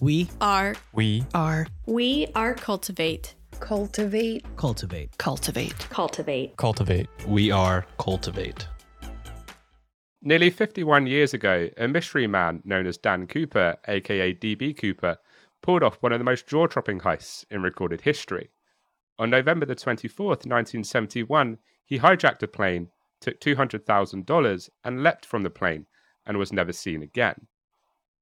We are cultivate. We are cultivate. Nearly 51 years ago, a mystery man known as Dan Cooper, aka D.B. Cooper, pulled off one of the most jaw-dropping heists in recorded history. On November the 24th, 1971, he hijacked a plane, took $200,000 and leapt from the plane, and was never seen again.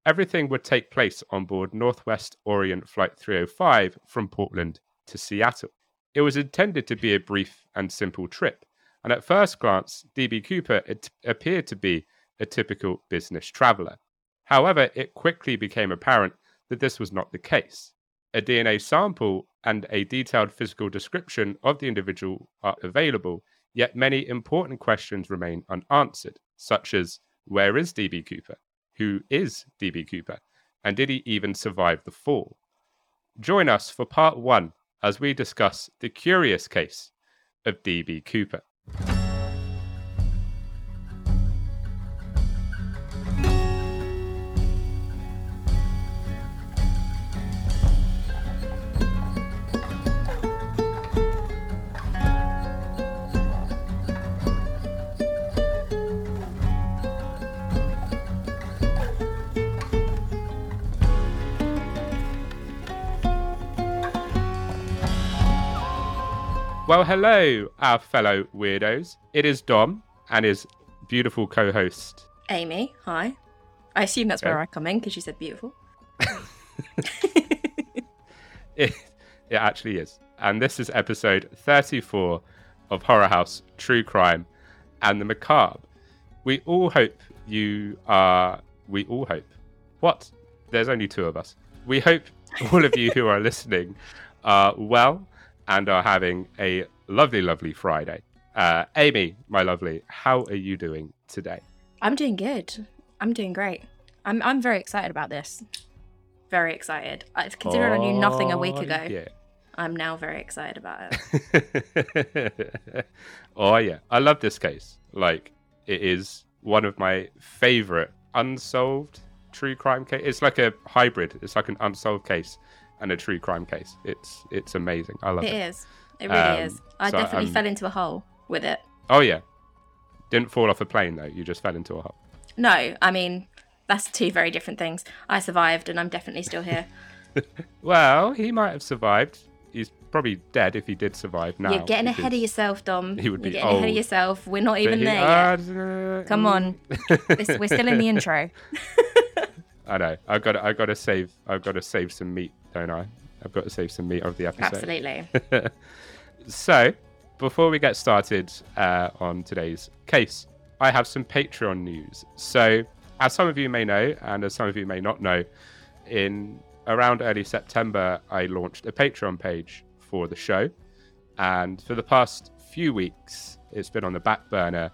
Everything would take place on board Northwest Orient Flight 305 from Portland to Seattle. It was intended to be a brief and simple trip, and at first glance, D.B. Cooper appeared to be a typical business traveller. However, it quickly became apparent that this was not the case. A DNA sample and a detailed physical description of the individual are available, yet many important questions remain unanswered, such as, where is D.B. Cooper? Who is D.B. Cooper? And did he even survive the fall? Join us for part one as we discuss the curious case of D.B. Cooper. Well, hello, our fellow weirdos. It is Dom and his beautiful co-host, Amy. Hi. I assume that's where I come in because you said beautiful. It actually is. And this is episode 34 of Horror House True Crime and the Macabre. We all hope. What? There's only two of us. We hope all of you who are listening are well and are having a lovely, lovely Friday. Amy, my lovely, how are you doing today? I'm doing good. I'm doing great. I'm very excited about this. Very excited. Considering I knew nothing a week ago, yeah. I'm now very excited about it. Oh, yeah. I love this case. Like, it is one of my favorite unsolved true crime case. It's like a hybrid. It's like an unsolved case and a true crime case. It's amazing. I love it. It is. It really is. I definitely fell into a hole with it. Oh, yeah. Didn't fall off a plane, though. You just fell into a hole. No, I mean, that's two very different things. I survived, and I'm definitely still here. Well, he might have survived. He's probably dead if he did survive now. You're getting ahead of yourself, Dom. He would be old. You're getting ahead of yourself. We're not even there yet. Come on. We're still in the intro. I know. I've got to save some meat, don't I? I've got to save some meat of the episode. Absolutely. So, before we get started on today's case, I have some Patreon news. So, as some of you may know, and as some of you may not know, in around early September, I launched a Patreon page for the show. And for the past few weeks, it's been on the back burner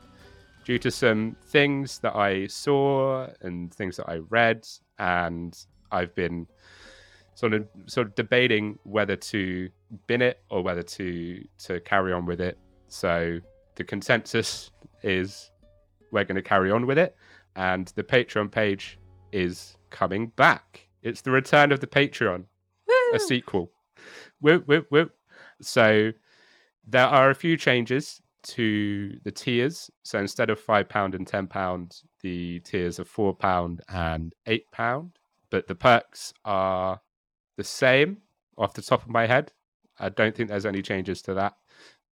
due to some things that I saw and things that I read, and I've been sort of debating whether to bin it or whether to carry on with it. So the consensus is we're going to carry on with it, and the Patreon page is coming back. It's the return of the Patreon. Woo! A sequel. Whoop, whoop, whoop. So there are a few changes to the tiers. So instead of £5 and £10, the tiers are £4 and £8. But the perks are the same off the top of my head. I don't think there's any changes to that,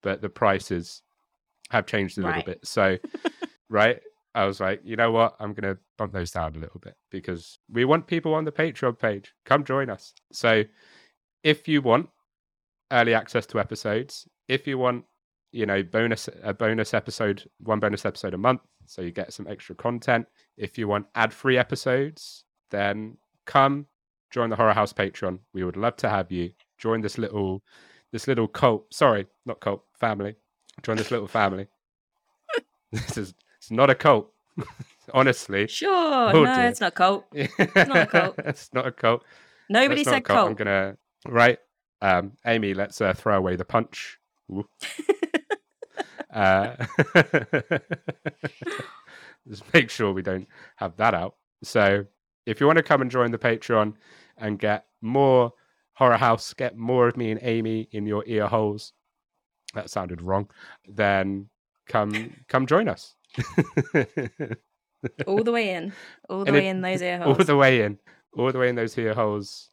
but the prices have changed a little bit. So, right, I was like, you know what? I'm going to bump those down a little bit because we want people on the Patreon page. Come join us. So if you want early access to episodes, if you want, you know, one bonus episode a month, so you get some extra content. If you want ad-free episodes, then come join the Horror House Patreon. We would love to have you join this little cult. Sorry, not cult, family. Join this little family. It's not a cult, honestly. Sure, oh, no, dear. It's not a cult. It's not a cult. It's not a cult. Nobody said cult. I'm gonna Amy. Let's throw away the punch. Just make sure we don't have that out. So if you want to come and join the Patreon, and get more Horror House, get more of me and Amy in your ear holes. That sounded wrong. Then come join us. All the way in. All the way in those ear holes. All the way in. All the way in those ear holes.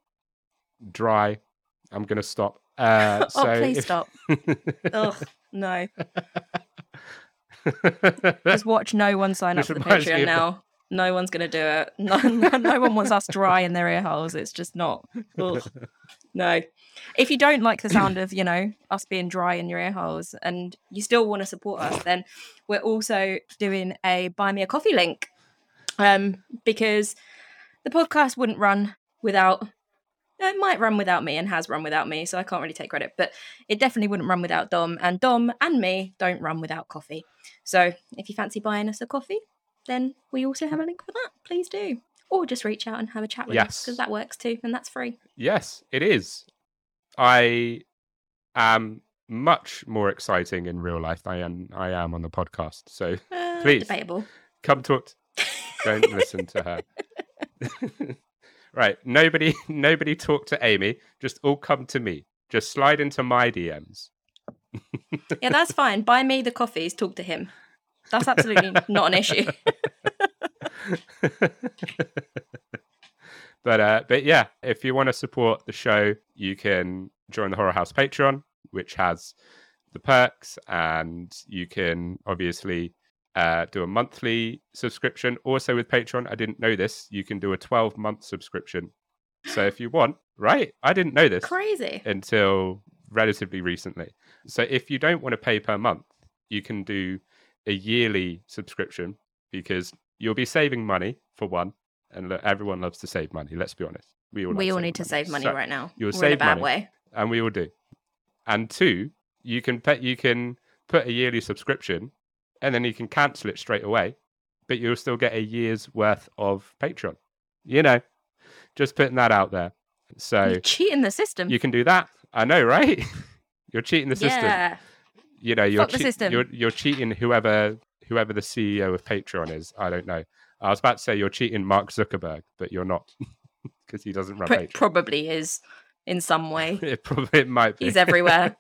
Dry. I'm going to stop. Please stop. Ugh, no. Just watch no one sign up for the Patreon now. No one's going to do it. No one wants us dry in their ear holes. It's just not. Ugh. No. If you don't like the sound of, us being dry in your ear holes and you still want to support us, then we're also doing a Buy Me a Coffee link because the podcast wouldn't run without... It might run without me and has run without me, so I can't really take credit, but it definitely wouldn't run without Dom, and Dom and me don't run without coffee. So if you fancy buying us a coffee, then we also have a link for that. Please do. Or just reach out and have a chat with us, because that works too, and that's free. Yes, it is. I am much more exciting in real life than I am on the podcast, so please. Debatable. Come talk. Don't listen to her. Right, nobody talk to Amy. Just all come to me. Just slide into my DMs. Yeah, that's fine. Buy me the coffees, talk to him. That's absolutely not an issue. But yeah, if you want to support the show, you can join the Horror House Patreon, which has the perks, and you can obviously... do a monthly subscription. Also with Patreon, I didn't know this, you can do a 12-month subscription. So if you want, right? I didn't know this. Crazy. Until relatively recently. So if you don't want to pay per month, you can do a yearly subscription because you'll be saving money for one. And everyone loves to save money. Let's be honest. We all need to save money right now. We're save in a bad money, way. And we all do. And two, you can put a yearly subscription and then you can cancel it straight away, but you'll still get a year's worth of Patreon. Just putting that out there. So you're cheating the system. You can do that. I know, right? You're cheating the system. Yeah. You're cheating whoever the CEO of Patreon is. I don't know. I was about to say you're cheating Mark Zuckerberg, but you're not, because he doesn't run Patreon. Probably is in some way. It might be. He's everywhere.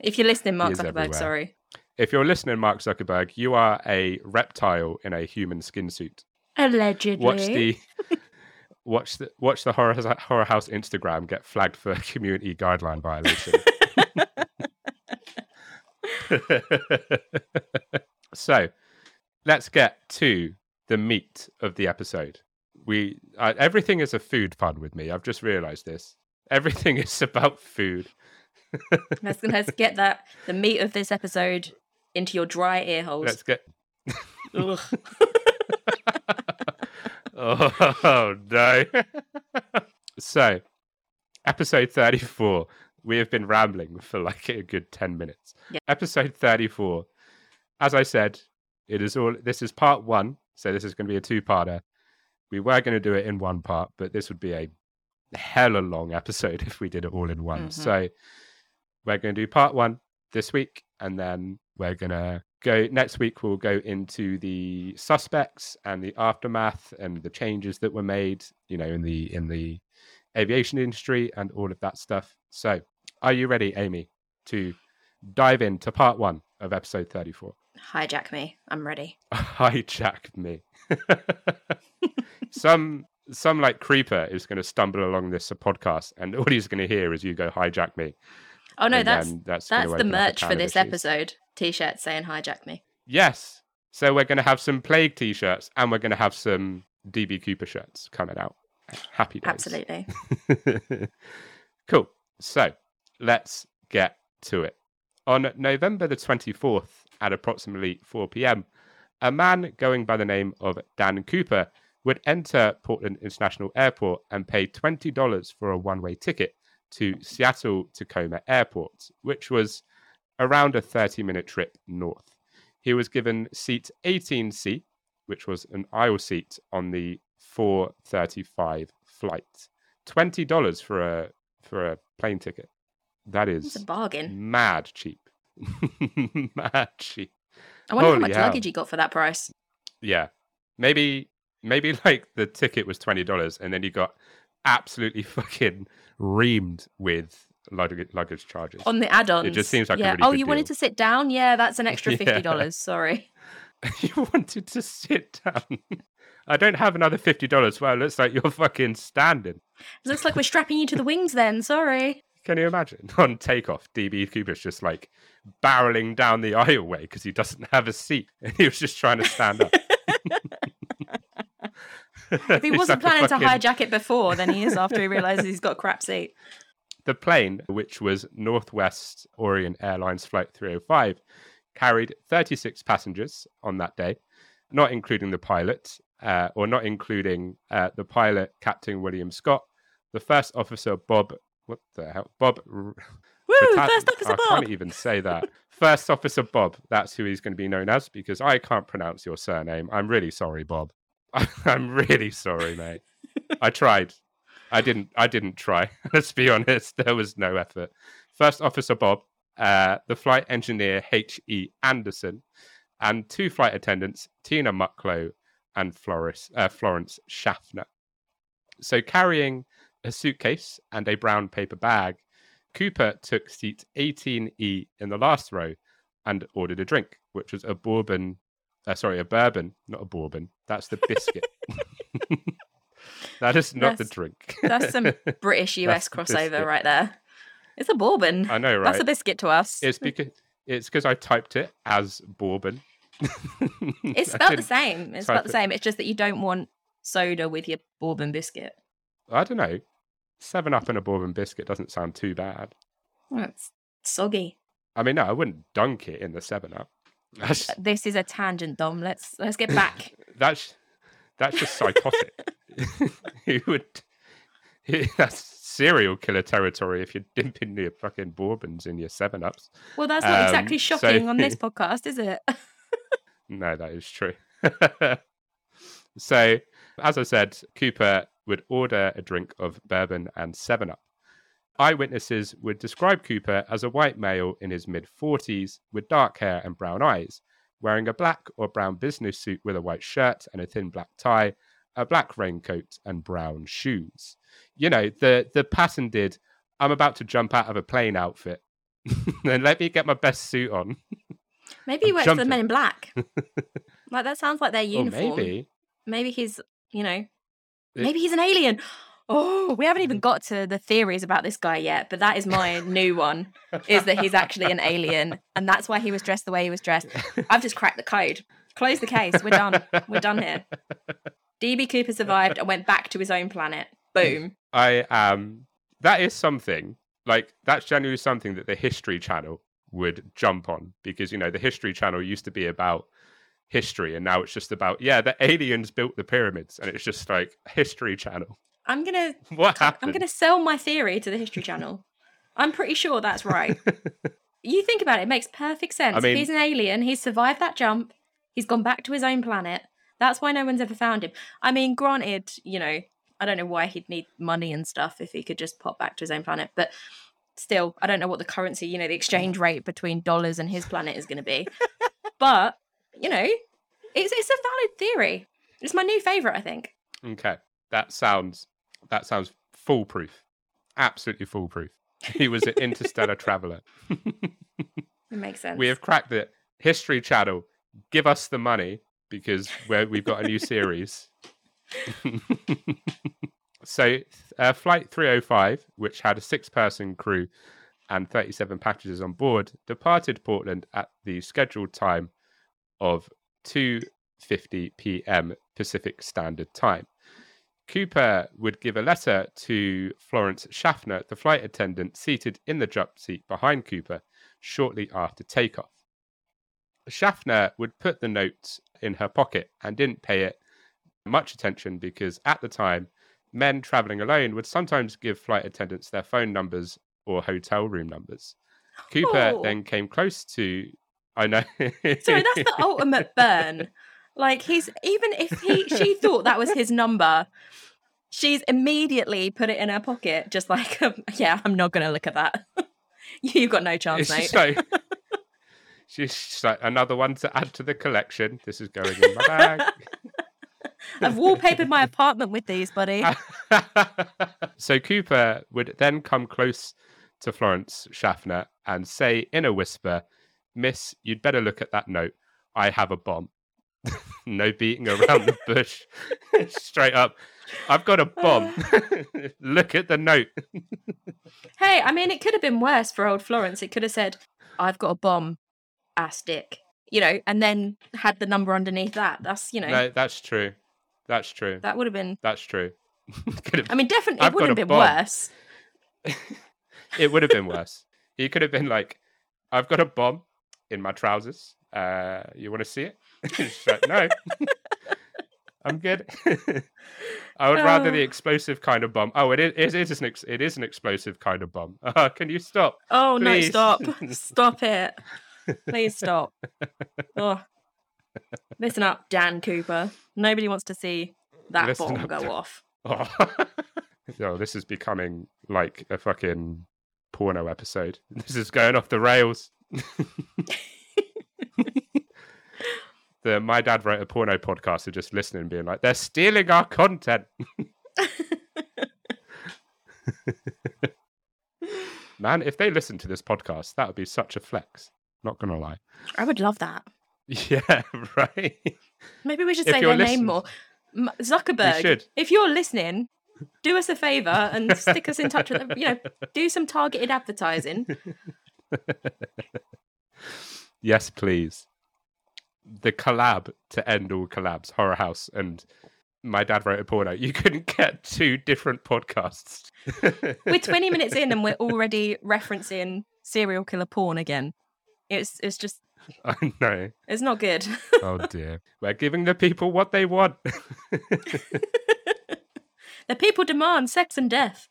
If you're listening, Mark Zuckerberg, everywhere. Sorry. If you're listening, Mark Zuckerberg, you are a reptile in a human skin suit. Allegedly. Watch the Horror House Instagram get flagged for community guideline violation. So, let's get to the meat of the episode. Everything is a food pun with me. I've just realized this. Everything is about food. Let's get the meat of this episode into your dry ear holes. Let's get... Oh, no. So, episode 34. We have been rambling for like a good 10 minutes. Yeah. Episode 34. As I said, this is part one, so this is going to be a two-parter. We were going to do it in one part, but this would be a hella long episode if we did it all in one. Mm-hmm. So we're going to do part one this week, and then we're going to go next week. We'll go into the suspects and the aftermath and the changes that were made, in the aviation industry and all of that stuff. So are you ready, Amy, to dive into part one of episode 34? Hijack me. I'm ready. Hijack me. Some like creeper is going to stumble along this podcast and all he's going to hear is you go hijack me. Oh no, that's the merch for this episode. T-shirt saying hijack me. Yes. So we're going to have some Plague T-shirts and we're going to have some D.B. Cooper shirts coming out. Happy days. Absolutely. Cool. So let's get to it. On November the 24th at approximately 4 p.m., a man going by the name of Dan Cooper would enter Portland International Airport and pay $20 for a one-way ticket to Seattle-Tacoma Airport, which was around a 30-minute trip north. He was given seat 18C, which was an aisle seat on the 435 flight. $20 for a plane ticket. That is a bargain. Mad cheap. Mad cheap. I wonder how much luggage he got for that price. Yeah. Maybe like the ticket was $20 and then you got absolutely fucking reamed with luggage charges on the add-ons. It just seems like a really good deal. Wanted to sit down? Yeah, that's an extra $50. Yeah. Sorry. You wanted to sit down? I don't have another $50. Well, it looks like you're fucking standing. It looks like we're strapping you to the wings then. Sorry. Can you imagine? On takeoff, D.B. Cooper's just like barreling down the aisleway because he doesn't have a seat. And he was just trying to stand up. If he wasn't like planning to hijack it before, then he is after he realizes he's got a crap seat. The plane, which was Northwest Orient Airlines Flight 305, carried 36 passengers on that day, not including the pilot, the pilot, Captain William Scott, the first officer, Bob, what the hell? Bob. Woo, first officer Bob. I can't even say that. First officer Bob, that's who he's going to be known as, because I can't pronounce your surname. I'm really sorry, Bob. I'm really sorry, mate. I tried. I didn't try. Let's be honest. There was no effort. First Officer Bob, the flight engineer H.E. Anderson, and two flight attendants, Tina Mucklow and Florence Schaffner. So carrying a suitcase and a brown paper bag, Cooper took seat 18E in the last row and ordered a drink, which was a bourbon, not a bourbon. That's the biscuit. That is not the drink. That's some British US crossover right there. It's a bourbon. I know, right? That's a biscuit to us. It's because I typed it as bourbon. It's spelled the same. It's about the same. It's just that you don't want soda with your bourbon biscuit. I don't know. 7-Up and a bourbon biscuit doesn't sound too bad. Well, it's soggy. I mean, no, I wouldn't dunk it in the 7-Up. This is a tangent, Dom. Let's get back. That's just psychotic. That's serial killer territory if you're dipping your fucking bourbons in your 7-Ups. Well, that's not exactly shocking on this podcast, is it? No, that is true. So, as I said, Cooper would order a drink of bourbon and 7-Up. Eyewitnesses would describe Cooper as a white male in his mid-40s with dark hair and brown eyes, wearing a black or brown business suit with a white shirt and a thin black tie, a black raincoat and brown shoes. You know, the pattern did, I'm about to jump out of a plane outfit. Then let me get my best suit on. Maybe he works for the Men in Black. Like, that sounds like their uniform. Or maybe he's, you know, maybe he's an alien. Oh, we haven't even got to the theories about this guy yet, but that is my new one, is that he's actually an alien, and that's why he was dressed the way he was dressed. I've just cracked the code. Close the case. We're done. We're done here. D.B. Cooper survived and went back to his own planet. Boom. That is something. Like, that's generally something that the History Channel would jump on, because, you know, the History Channel used to be about history, and now it's just about, the aliens built the pyramids, and it's just like History Channel. I'm gonna sell my theory to the History Channel. I'm pretty sure that's right. You think about it, it makes perfect sense. I mean, he's an alien, he's survived that jump, he's gone back to his own planet. That's why no one's ever found him. I mean, granted, you know, I don't know why he'd need money and stuff if he could just pop back to his own planet, but still, I don't know what the currency, you know, the exchange rate between dollars and his planet is gonna be. But, you know, it's a valid theory. It's my new favourite, I think. Okay. That sounds foolproof. Absolutely foolproof. He was an interstellar traveller. It makes sense. We have cracked it. History Channel, give us the money, because we've got a new series. So Flight 305, which had a 6-person crew and 37 passengers on board, departed Portland at the scheduled time of 2:50 p.m. Pacific Standard Time. Cooper would give a letter to Florence Schaffner, the flight attendant seated in the jump seat behind Cooper, shortly after takeoff. Schaffner would put the note in her pocket and didn't pay it much attention, because at the time, men traveling alone would sometimes give flight attendants their phone numbers or hotel room numbers. Cooper then came close to... I know. Sorry, that's the ultimate burn. Like, she thought that was his number, she's immediately put it in her pocket, just like, I'm not going to look at that. You've got no chance, mate. She's just like, another one to add to the collection. This is going in my bag. I've wallpapered my apartment with these, buddy. So Cooper would then come close to Florence Schaffner and say in a whisper, "Miss, you'd better look at that note. I have a bomb." No beating around the bush. Straight up, I've got a bomb. Look at the note. Hey, I mean, it could have been worse for old Florence. It could have said, "I've got a bomb, ass dick," you know, and then had the number underneath that. That's, you know. No, that's true. That's true. That would have been. That's true. I mean, definitely, it would have been worse. It would have been worse. He could have been like, "I've got a bomb in my trousers. You want to see it?" She's like, "No, I'm good." I would rather the explosive kind of bomb. Oh, it is an explosive kind of bomb. Can you stop? Oh, please? No, stop. Stop it. Please stop. Oh. Listen up, Dan Cooper. Nobody wants to see that bomb go off. Oh. Yo, this is becoming like a fucking porno episode. This is going off the rails. My dad wrote a porno podcast of just listening and being like, "They're stealing our content." Man, if they listen to this podcast, that would be such a flex. Not gonna lie. I would love that. Yeah, right. Maybe we should say their name more. Zuckerberg, if you're listening, do us a favor and stick us in touch with, you know, do some targeted advertising. Yes, please. The collab to end all collabs, Horror House and My Dad Wrote a Porno. You couldn't get two different podcasts. We're 20 minutes in and we're already referencing serial killer porn again. It's just... I know. It's not good. Oh, dear. We're giving the people what they want. The people demand sex and death.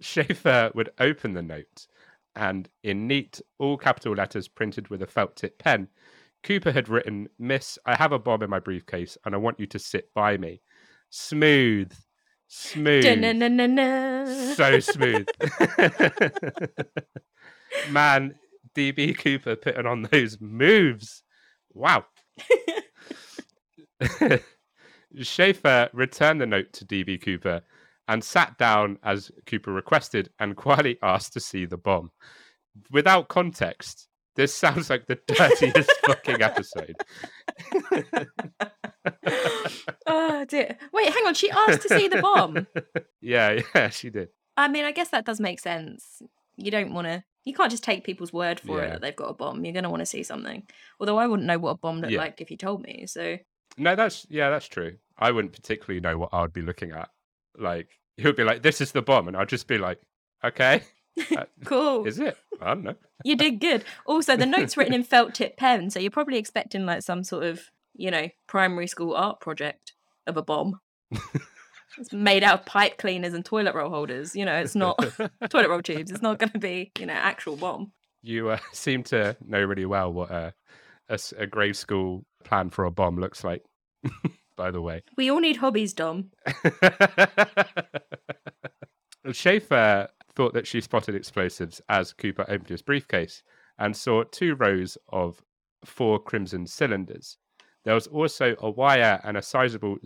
Schaefer would open the note, and in neat, all capital letters printed with a felt-tip pen, Cooper had written, "Miss, I have a bomb in my briefcase, and I want you to sit by me." Smooth. Smooth. Da-na-na-na-na. So smooth. Man, D.B. Cooper putting on those moves. Wow. Schaefer returned the note to D.B. Cooper and sat down as Cooper requested and quietly asked to see the bomb. Without context, this sounds like the dirtiest fucking episode. Oh, dear. Wait, hang on. She asked to see the bomb? Yeah, she did. I mean, I guess that does make sense. You can't just take people's word for it that they've got a bomb. You're going to want to see something. Although I wouldn't know what a bomb looked like if you told me, so. No, that's true. I wouldn't particularly know what I would be looking at. Like, he would be like, "This is the bomb," and I'd just be like, "Okay, cool." Is it? I don't know. You did good. Also, the note's written in felt tip pen, so you're probably expecting like some sort of, you know, primary school art project of a bomb. It's made out of pipe cleaners and toilet roll holders. You know, it's not toilet roll tubes. It's not going to be, you know, actual bomb. You seem to know really well what a grade school plan for a bomb looks like. By the way. We all need hobbies, Dom. Schaefer thought that she spotted explosives as Cooper opened his briefcase and saw two rows of 4 crimson cylinders. There was also a wire and a sizable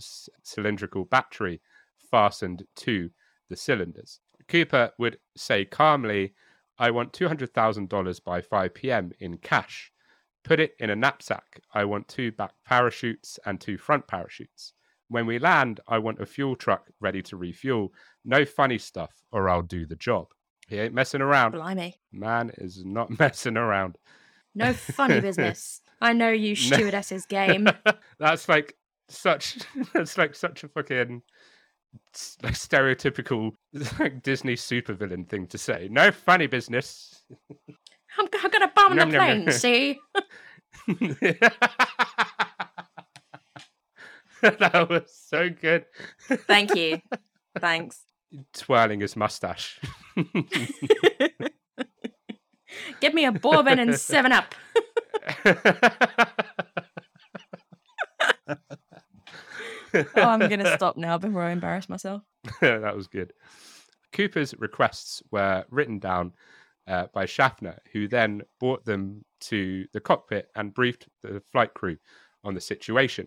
cylindrical battery fastened to the cylinders. Cooper would say calmly, "I want $200,000 by 5 p.m. in cash. Put it in a knapsack. I want 2 back parachutes and 2 front parachutes. When we land, I want a fuel truck ready to refuel. No funny stuff or I'll do the job." He ain't messing around. Blimey. Man is not messing around. No funny business. I know you stewardess's game. That's like such a fucking like stereotypical like Disney supervillain thing to say. No funny business. I'm going to bomb the plane, see? That was so good. Thank you. Thanks. Twirling his mustache. Give me a bourbon and 7-Up. I'm going to stop now before I embarrass myself. That was good. Cooper's requests were written down by Schaffner, who then brought them to the cockpit and briefed the flight crew on the situation.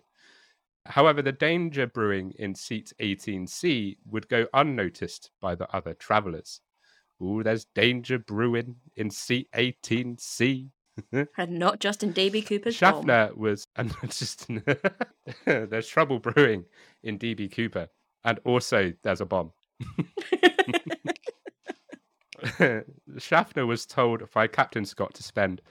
However, the danger brewing in seat 18C would go unnoticed by the other travelers. Ooh, there's danger brewing in seat 18C. And not just in D.B. Cooper's Schaffner home. Was and just there's trouble brewing in D.B. Cooper. And also there's a bomb. Schaffner was told by Captain Scott to spend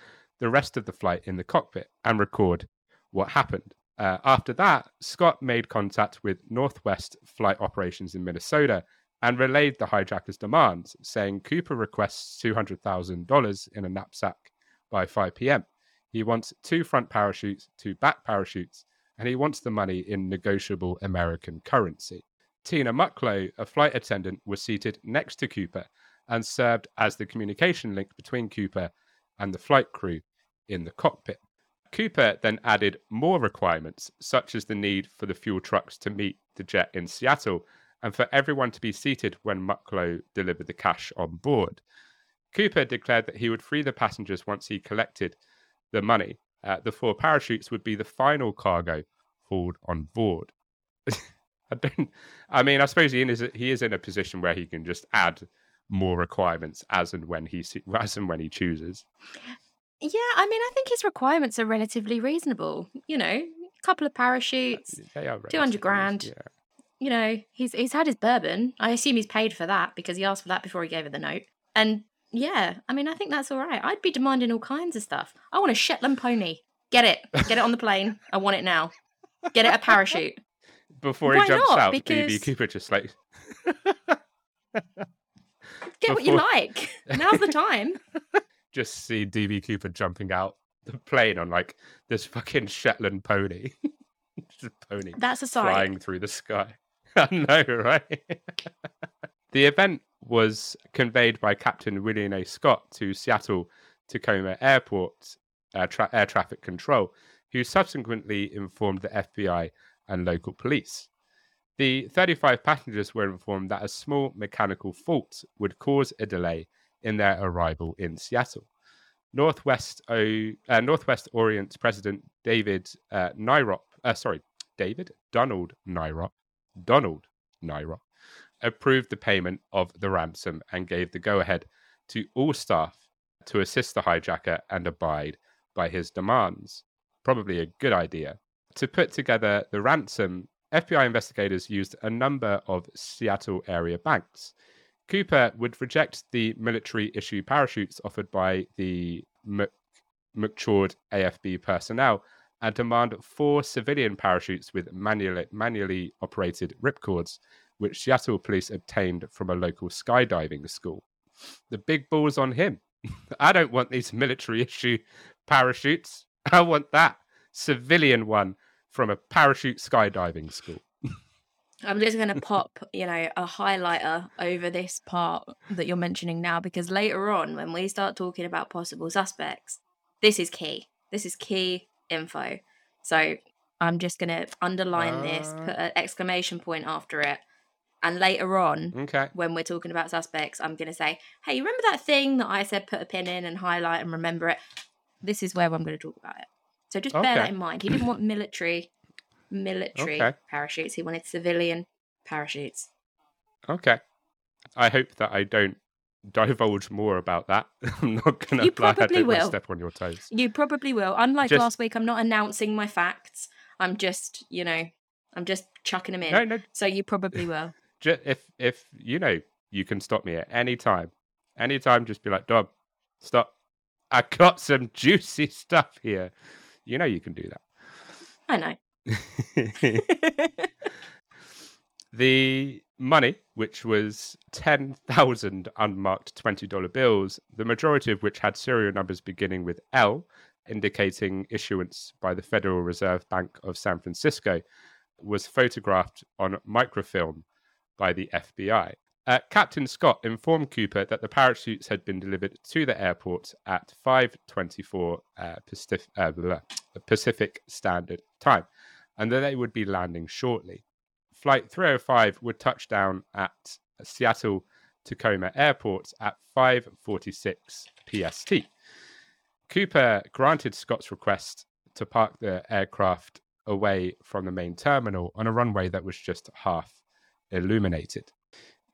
the rest of the flight in the cockpit and record what happened. After that, Scott made contact with Northwest Flight Operations in Minnesota and relayed the hijackers' demands, saying Cooper requests $200,000 in a knapsack by 5 p.m. He wants 2 front parachutes, 2 back parachutes, and he wants the money in negotiable American currency. Tina Mucklow, a flight attendant, was seated next to Cooper and served as the communication link between Cooper and the flight crew in the cockpit. Cooper then added more requirements, such as the need for the fuel trucks to meet the jet in Seattle and for everyone to be seated when Mucklow delivered the cash on board. Cooper declared that he would free the passengers once he collected the money. The 4 parachutes would be the final cargo hauled on board. I suppose he is in a position where he can just add more requirements as and when he chooses. Yeah, I think his requirements are relatively reasonable. You know, a couple of parachutes, $200,000. Yeah. You know, he's had his bourbon. I assume he's paid for that because he asked for that before he gave her the note. And yeah, I think that's all right. I'd be demanding all kinds of stuff. I want a Shetland pony. Get it on the plane. I want it now. Get it a parachute. Before he jumps out, D.B. Cooper just like... What you like. Now's the time. Just see D.B. Cooper jumping out the plane on like this fucking Shetland pony. Just a pony. That's a sign. Flying through the sky. I know, right? The event was conveyed by Captain William A. Scott to Seattle-Tacoma Airport Air Traffic Control, who subsequently informed the FBI and local police. The 35 passengers were informed that a small mechanical fault would cause a delay in their arrival in Seattle. Northwest Orient's president Donald Nyrop, approved the payment of the ransom and gave the go-ahead to all staff to assist the hijacker and abide by his demands. Probably a good idea. To put together the ransom, FBI investigators used a number of Seattle area banks. Cooper would reject the military issue parachutes offered by the McChord AFB personnel and demand 4 civilian parachutes with manually operated ripcords, which Seattle police obtained from a local skydiving school. The big ball's on him. I don't want these military issue parachutes. I want that civilian one from a parachute skydiving school. I'm just going to pop, a highlighter over this part that you're mentioning now, because later on, when we start talking about possible suspects, this is key. This is key info. So I'm just going to underline this, put an exclamation point after it. And later on, when we're talking about suspects, I'm going to say, hey, you remember that thing that I said put a pin in and highlight and remember it? This is where I'm going to talk about it. So just bear that in mind. He didn't want military parachutes. He wanted civilian parachutes. Okay. I hope that I don't divulge more about that. I'm not going to apply. I don't want to step on your toes. You probably will. Unlike last week, I'm not announcing my facts. I'm just, I'm just chucking them in. No. So you probably will. If you can stop me at any time. Anytime, just be like, Dob, stop. I got some juicy stuff here. You can do that. I know. The money, which was 10,000 unmarked $20 bills, the majority of which had serial numbers beginning with L, indicating issuance by the Federal Reserve Bank of San Francisco, was photographed on microfilm by the FBI. Captain Scott informed Cooper that the parachutes had been delivered to the airport at 5:24 Pacific Standard Time, and that they would be landing shortly. Flight 305 would touch down at Seattle-Tacoma Airport at 5:46 PST. Cooper granted Scott's request to park the aircraft away from the main terminal on a runway that was just half illuminated.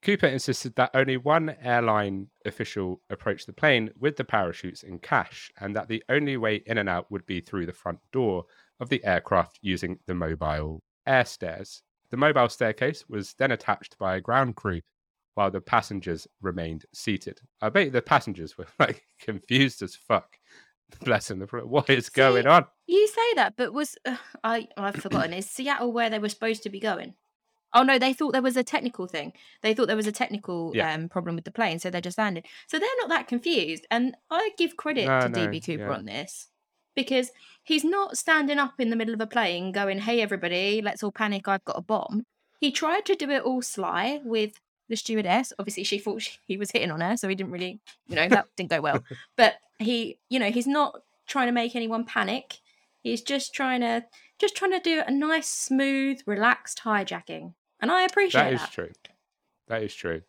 Cooper insisted that only one airline official approached the plane with the parachutes and cash, and that the only way in and out would be through the front door of the aircraft using the mobile air stairs. The mobile staircase was then attached by a ground crew while the passengers remained seated. I bet the passengers were like confused as fuck. Bless them. What is going on? You say that, but was I've forgotten. Is Seattle where they were supposed to be going? Oh no, they thought there was a technical thing. They thought there was a technical problem with the plane, so they just landed. So they're not that confused. And I give credit to D.B. Cooper on this, because he's not standing up in the middle of a plane going, "Hey everybody, let's all panic, I've got a bomb." He tried to do it all sly with the stewardess. Obviously, she thought he was hitting on her, so he didn't really, that didn't go well. But he, he's not trying to make anyone panic. He's just trying to do a nice, smooth, relaxed hijacking. And I appreciate that. That is true.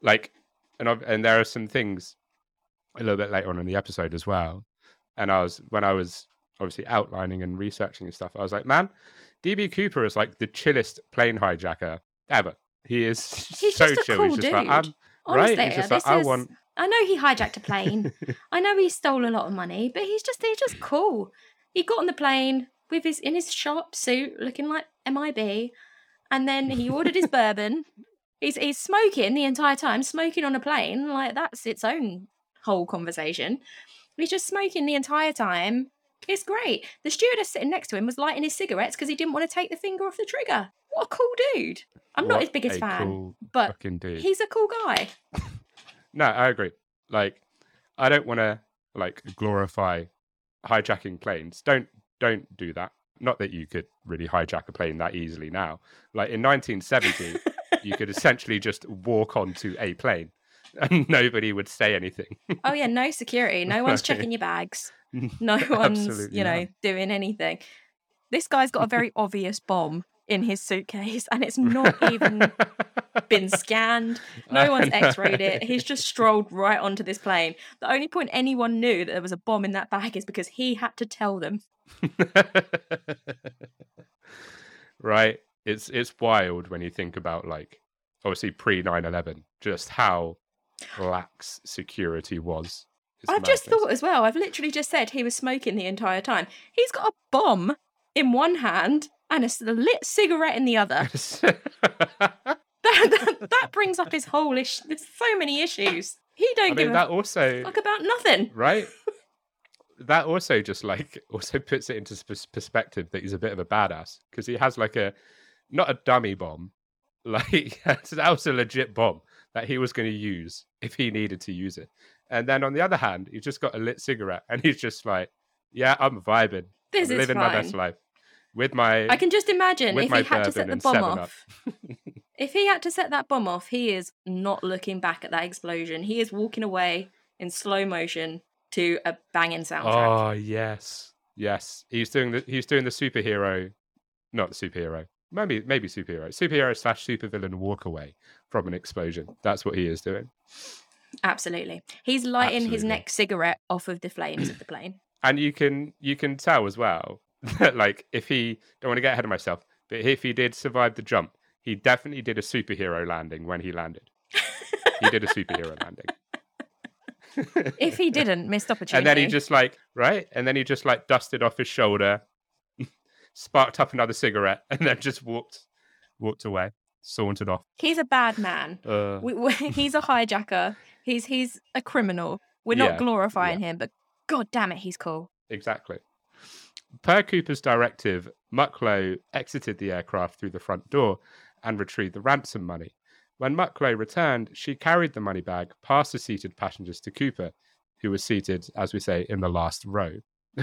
Like, and there are some things a little bit later on in the episode as well. And when I was obviously outlining and researching and stuff, I was like, man, D.B. Cooper is like the chillest plane hijacker ever. He is so chill. He's just like, I'm right. He's just like, I know he hijacked a plane. I know he stole a lot of money, but he's just cool. He got on the plane with his sharp suit, looking like MIB. And then he ordered his bourbon. He's smoking the entire time, smoking on a plane. Like, that's its own whole conversation. He's just smoking the entire time. It's great. The stewardess sitting next to him was lighting his cigarettes because he didn't want to take the finger off the trigger. What a cool dude. I'm not his biggest fan, cool, but he's a cool guy. No, I agree. Like, I don't want to, glorify hijacking planes. Don't do that. Not that you could really hijack a plane that easily now. Like, in 1970, you could essentially just walk onto a plane and nobody would say anything. Oh, yeah, no security. No one's checking your bags. No one's, doing anything. This guy's got a very obvious bomb in his suitcase, and it's not even been scanned. No one's x-rayed it. He's just strolled right onto this plane. The only point anyone knew that there was a bomb in that bag is because he had to tell them. Right, it's wild when you think about, like, obviously pre-9/11, just how lax security was. I've just thought as well, I've literally just said he was smoking the entire time. He's got a bomb in one hand and a lit cigarette in the other. that brings up his whole issue. There's so many issues. He don't give a fuck about nothing, right? That also just also puts it into perspective that he's a bit of a badass, because he has not a dummy bomb, that was a legit bomb that he was going to use if he needed to use it. And then on the other hand, he's just got a lit cigarette and he's just like, yeah, I'm vibing. This I'm living my best life with my. I can just imagine if he had to set the bomb off. If he had to set that bomb off, he is not looking back at that explosion. He is walking away in slow motion to a banging soundtrack. Oh yes, he's doing the superhero, not the superhero, maybe superhero / supervillain walk away from an explosion. That's what he is doing. Absolutely, he's lighting his next cigarette off of the flames of the plane. And you can tell as well that, like, if he don't want to get ahead of myself, but if he did survive the jump, he definitely did a superhero landing when he landed. He did a superhero landing. If he didn't, missed opportunity. And then he just dusted off his shoulder, sparked up another cigarette, and then just walked away, sauntered off. He's a bad man. He's a hijacker. He's a criminal. We're not glorifying him, but god damn it, he's cool. Exactly. Per Cooper's directive, Mucklow exited the aircraft through the front door and retrieved the ransom money. When Mucklow returned, she carried the money bag past the seated passengers to Cooper, who was seated, as we say, in the last row.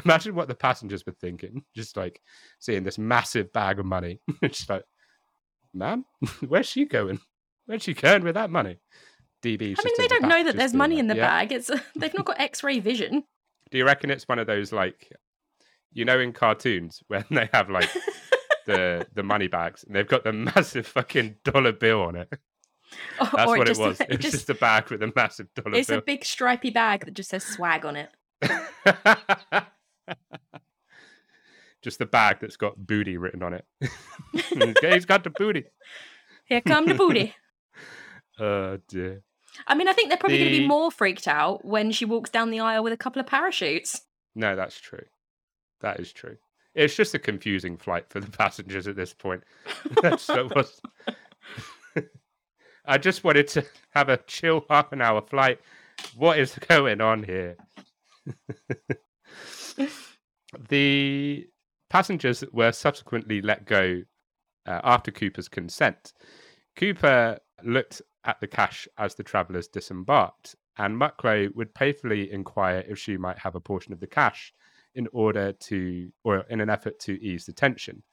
Imagine what the passengers were thinking, just seeing this massive bag of money. Just ma'am, where's she going with that money? DB. I mean, they don't know that there's money in the bag. It's they've not got X-ray vision. Do you reckon it's one of those, in cartoons when they have the money bags and they've got the massive fucking dollar bill on it? That's what it was. It was just a bag with a massive dollar bill. It's a big stripy bag that just says swag on it. just the bag that's got booty written on it. He's got the booty. Here come the booty. Oh, dear. I mean, I think they're probably going to be more freaked out when she walks down the aisle with a couple of parachutes. No, that's true. That is true. It's just a confusing flight for the passengers at this point. I just wanted to have a chill half-an-hour flight. What is going on here? The passengers were subsequently let go after Cooper's consent. Cooper looked at the cash as the travellers disembarked, and Mucklow would playfully inquire if she might have a portion of the cash in an effort to ease the tension.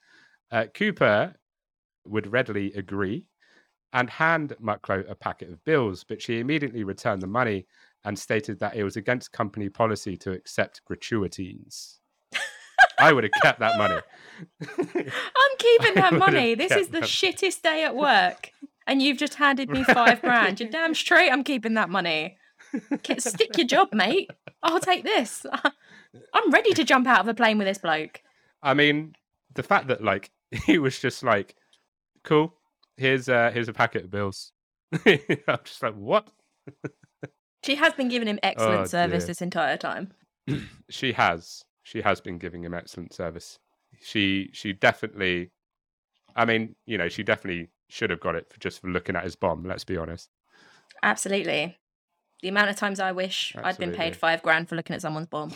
Cooper would readily agree and hand Mucklow a packet of bills, but she immediately returned the money and stated that it was against company policy to accept gratuities. I would have kept that money. I'm keeping that money. This is the shittest day at work. And you've just handed me $5,000. You're damn straight I'm keeping that money. Stick your job, mate. I'll take this. I'm ready to jump out of a plane with this bloke. I mean, the fact that, like, he was just like, cool, here's a packet of bills. I'm just like, what? She has been giving him excellent service this entire time. She has been giving him excellent service. She definitely, I mean, you know, she definitely should have got it for looking at his bomb, let's be honest. Absolutely. The amount of times I wish I'd been paid $5,000 for looking at someone's bomb.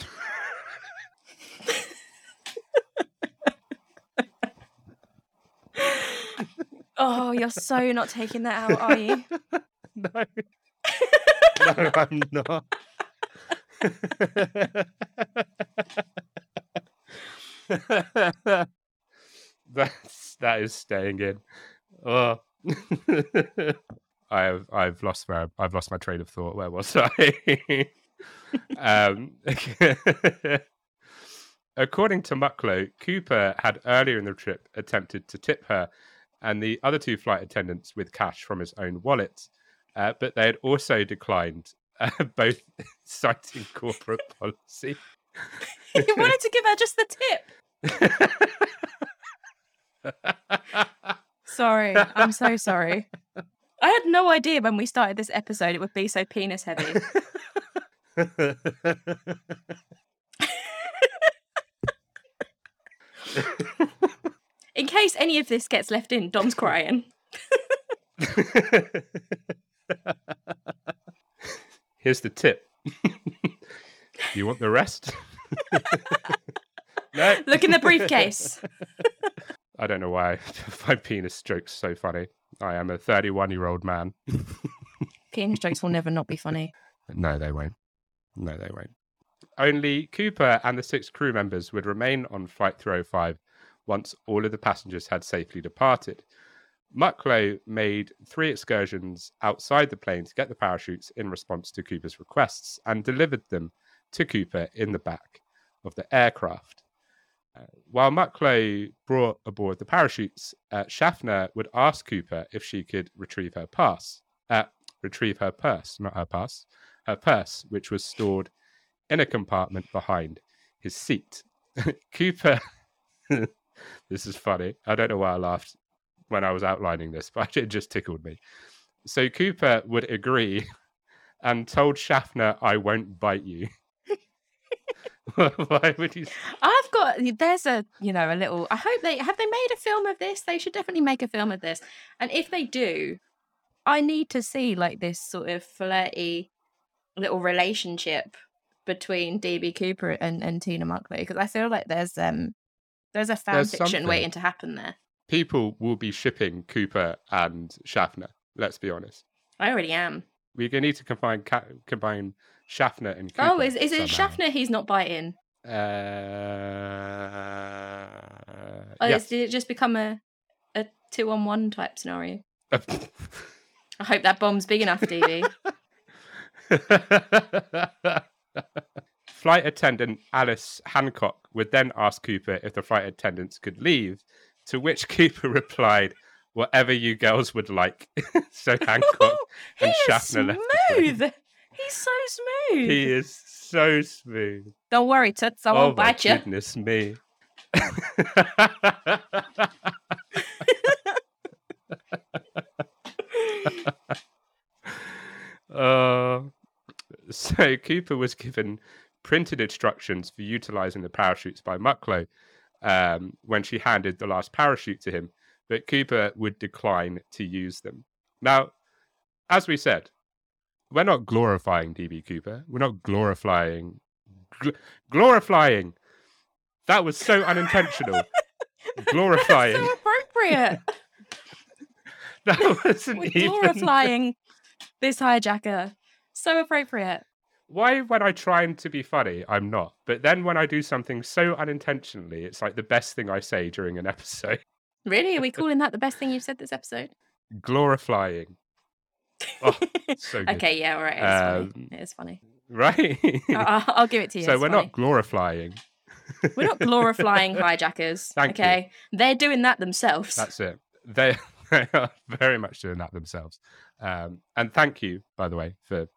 Oh, you're so not taking that out, are you? No. No, I'm not. That is staying in. Oh. I've lost my train of thought. Where was I? According to Mucklow, Cooper had earlier in the trip attempted to tip her and the other two flight attendants with cash from his own wallet, but they had also declined, both citing corporate policy. He wanted to give her just the tip. Sorry, I'm so sorry. I had no idea when we started this episode it would be so penis heavy. In case any of this gets left in, Dom's crying. Here's the tip. You want the rest? No. Look in the briefcase. I don't know why my penis joke's so funny. I am a 31-year-old man. Penis jokes will never not be funny. No, they won't. Only Cooper and the 6 crew members would remain on Flight 305 once all of the passengers had safely departed. Mucklow made 3 excursions outside the plane to get the parachutes in response to Cooper's requests and delivered them to Cooper in the back of the aircraft. While Mucklow brought aboard the parachutes, Schaffner would ask Cooper if she could retrieve her purse. Her purse, which was stored in a compartment behind his seat. Cooper, this is funny. I don't know why I laughed when I was outlining this, but it just tickled me. So Cooper would agree and told Schaffner, "I won't bite you." Why would you? I hope they have made a film of this. They should definitely make a film of this. And if they do, I need to see like this sort of flirty little relationship between D.B. Cooper and Tina Mucklow, because I feel like there's a fan fiction waiting to happen there. People will be shipping Cooper and Schaffner. Let's be honest. I already am. We're gonna need to combine Schaffner and Cooper. Oh, is it Schaffner he's not biting? Yes. Did it just become a 2-on-1 type scenario? I hope that bomb's big enough, D.B. Flight attendant Alice Hancock would then ask Cooper if the flight attendants could leave, to which Cooper replied, "Whatever you girls would like." So Hancock and Schaffner left. He's so smooth. He is so smooth. Don't worry, toots, I won't bite you. Oh, my goodness me. So Cooper was given printed instructions for utilizing the parachutes by Mucklow when she handed the last parachute to him, but Cooper would decline to use them. Now, as we said, we're not glorifying D.B. Cooper. We're not glorifying. That was so unintentional. Glorifying. That's so appropriate. That wasn't glorifying this hijacker. So appropriate. Why, when I try to be funny, I'm not. But then when I do something so unintentionally, it's like the best thing I say during an episode. Really? Are we calling that the best thing you've said this episode? Glorifying. Oh, so good. Okay, yeah, all right. It's funny. Right? I'll give it to you. So we're not glorifying. We're not glorifying hijackers. Thank you. They're doing that themselves. That's it. They are very much doing that themselves. And thank you, by the way, for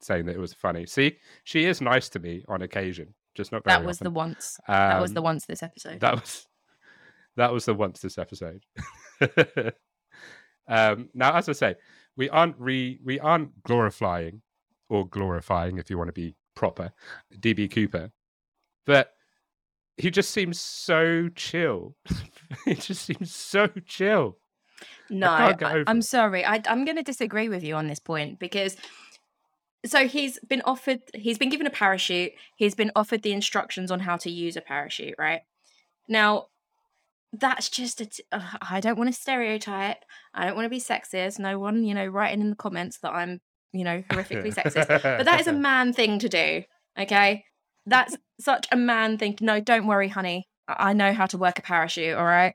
saying that it was funny. See, she is nice to me on occasion, just not very often. That was the once this episode. That was the once this episode. Now, as I say, we aren't glorifying or glorifying, if you want to be proper, D.B. Cooper, but he just seems so chill. He just seems so chill. No, I'm sorry. I'm going to disagree with you on this point because... So he's been given a parachute. He's been offered the instructions on how to use a parachute, right? Now, that's just I don't want to stereotype. I don't want to be sexist. No one, writing in the comments that I'm, horrifically sexist. But that is a man thing to do, okay? That's such a man thing. No, don't worry, honey. I know how to work a parachute, all right?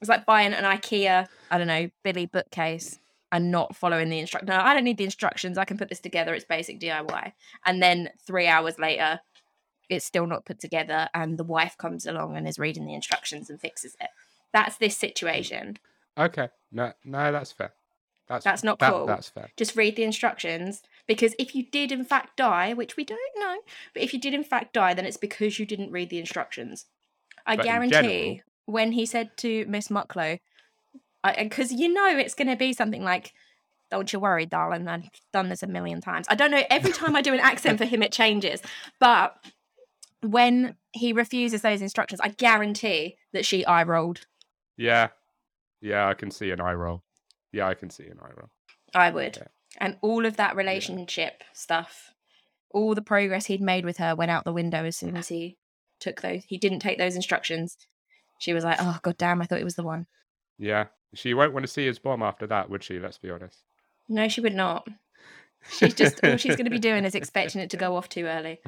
It's like buying an IKEA, I don't know, Billy bookcase. And not following the instructions. No, I don't need the instructions. I can put this together. It's basic DIY. And then 3 hours later, it's still not put together. And the wife comes along and is reading the instructions and fixes it. That's this situation. Okay. No, that's fair. That's not cool. That's fair. Just read the instructions. Because if you did in fact die, which we don't know, but if you did in fact die, then it's because you didn't read the instructions. I guarantee when he said to Miss Mucklow, because it's going to be something like, don't you worry, darling, I've done this a million times. I don't know, every time I do an accent for him, it changes. But when he refuses those instructions, I guarantee that she eye-rolled. Yeah, I can see an eye roll. I would. Yeah. And all of that relationship stuff, all the progress he'd made with her went out the window as soon as he didn't take those instructions. She was like, oh, God damn, I thought it was the one. Yeah. She won't want to see his bomb after that, would she? Let's be honest. No, she would not. She's just all she's going to be doing is expecting it to go off too early,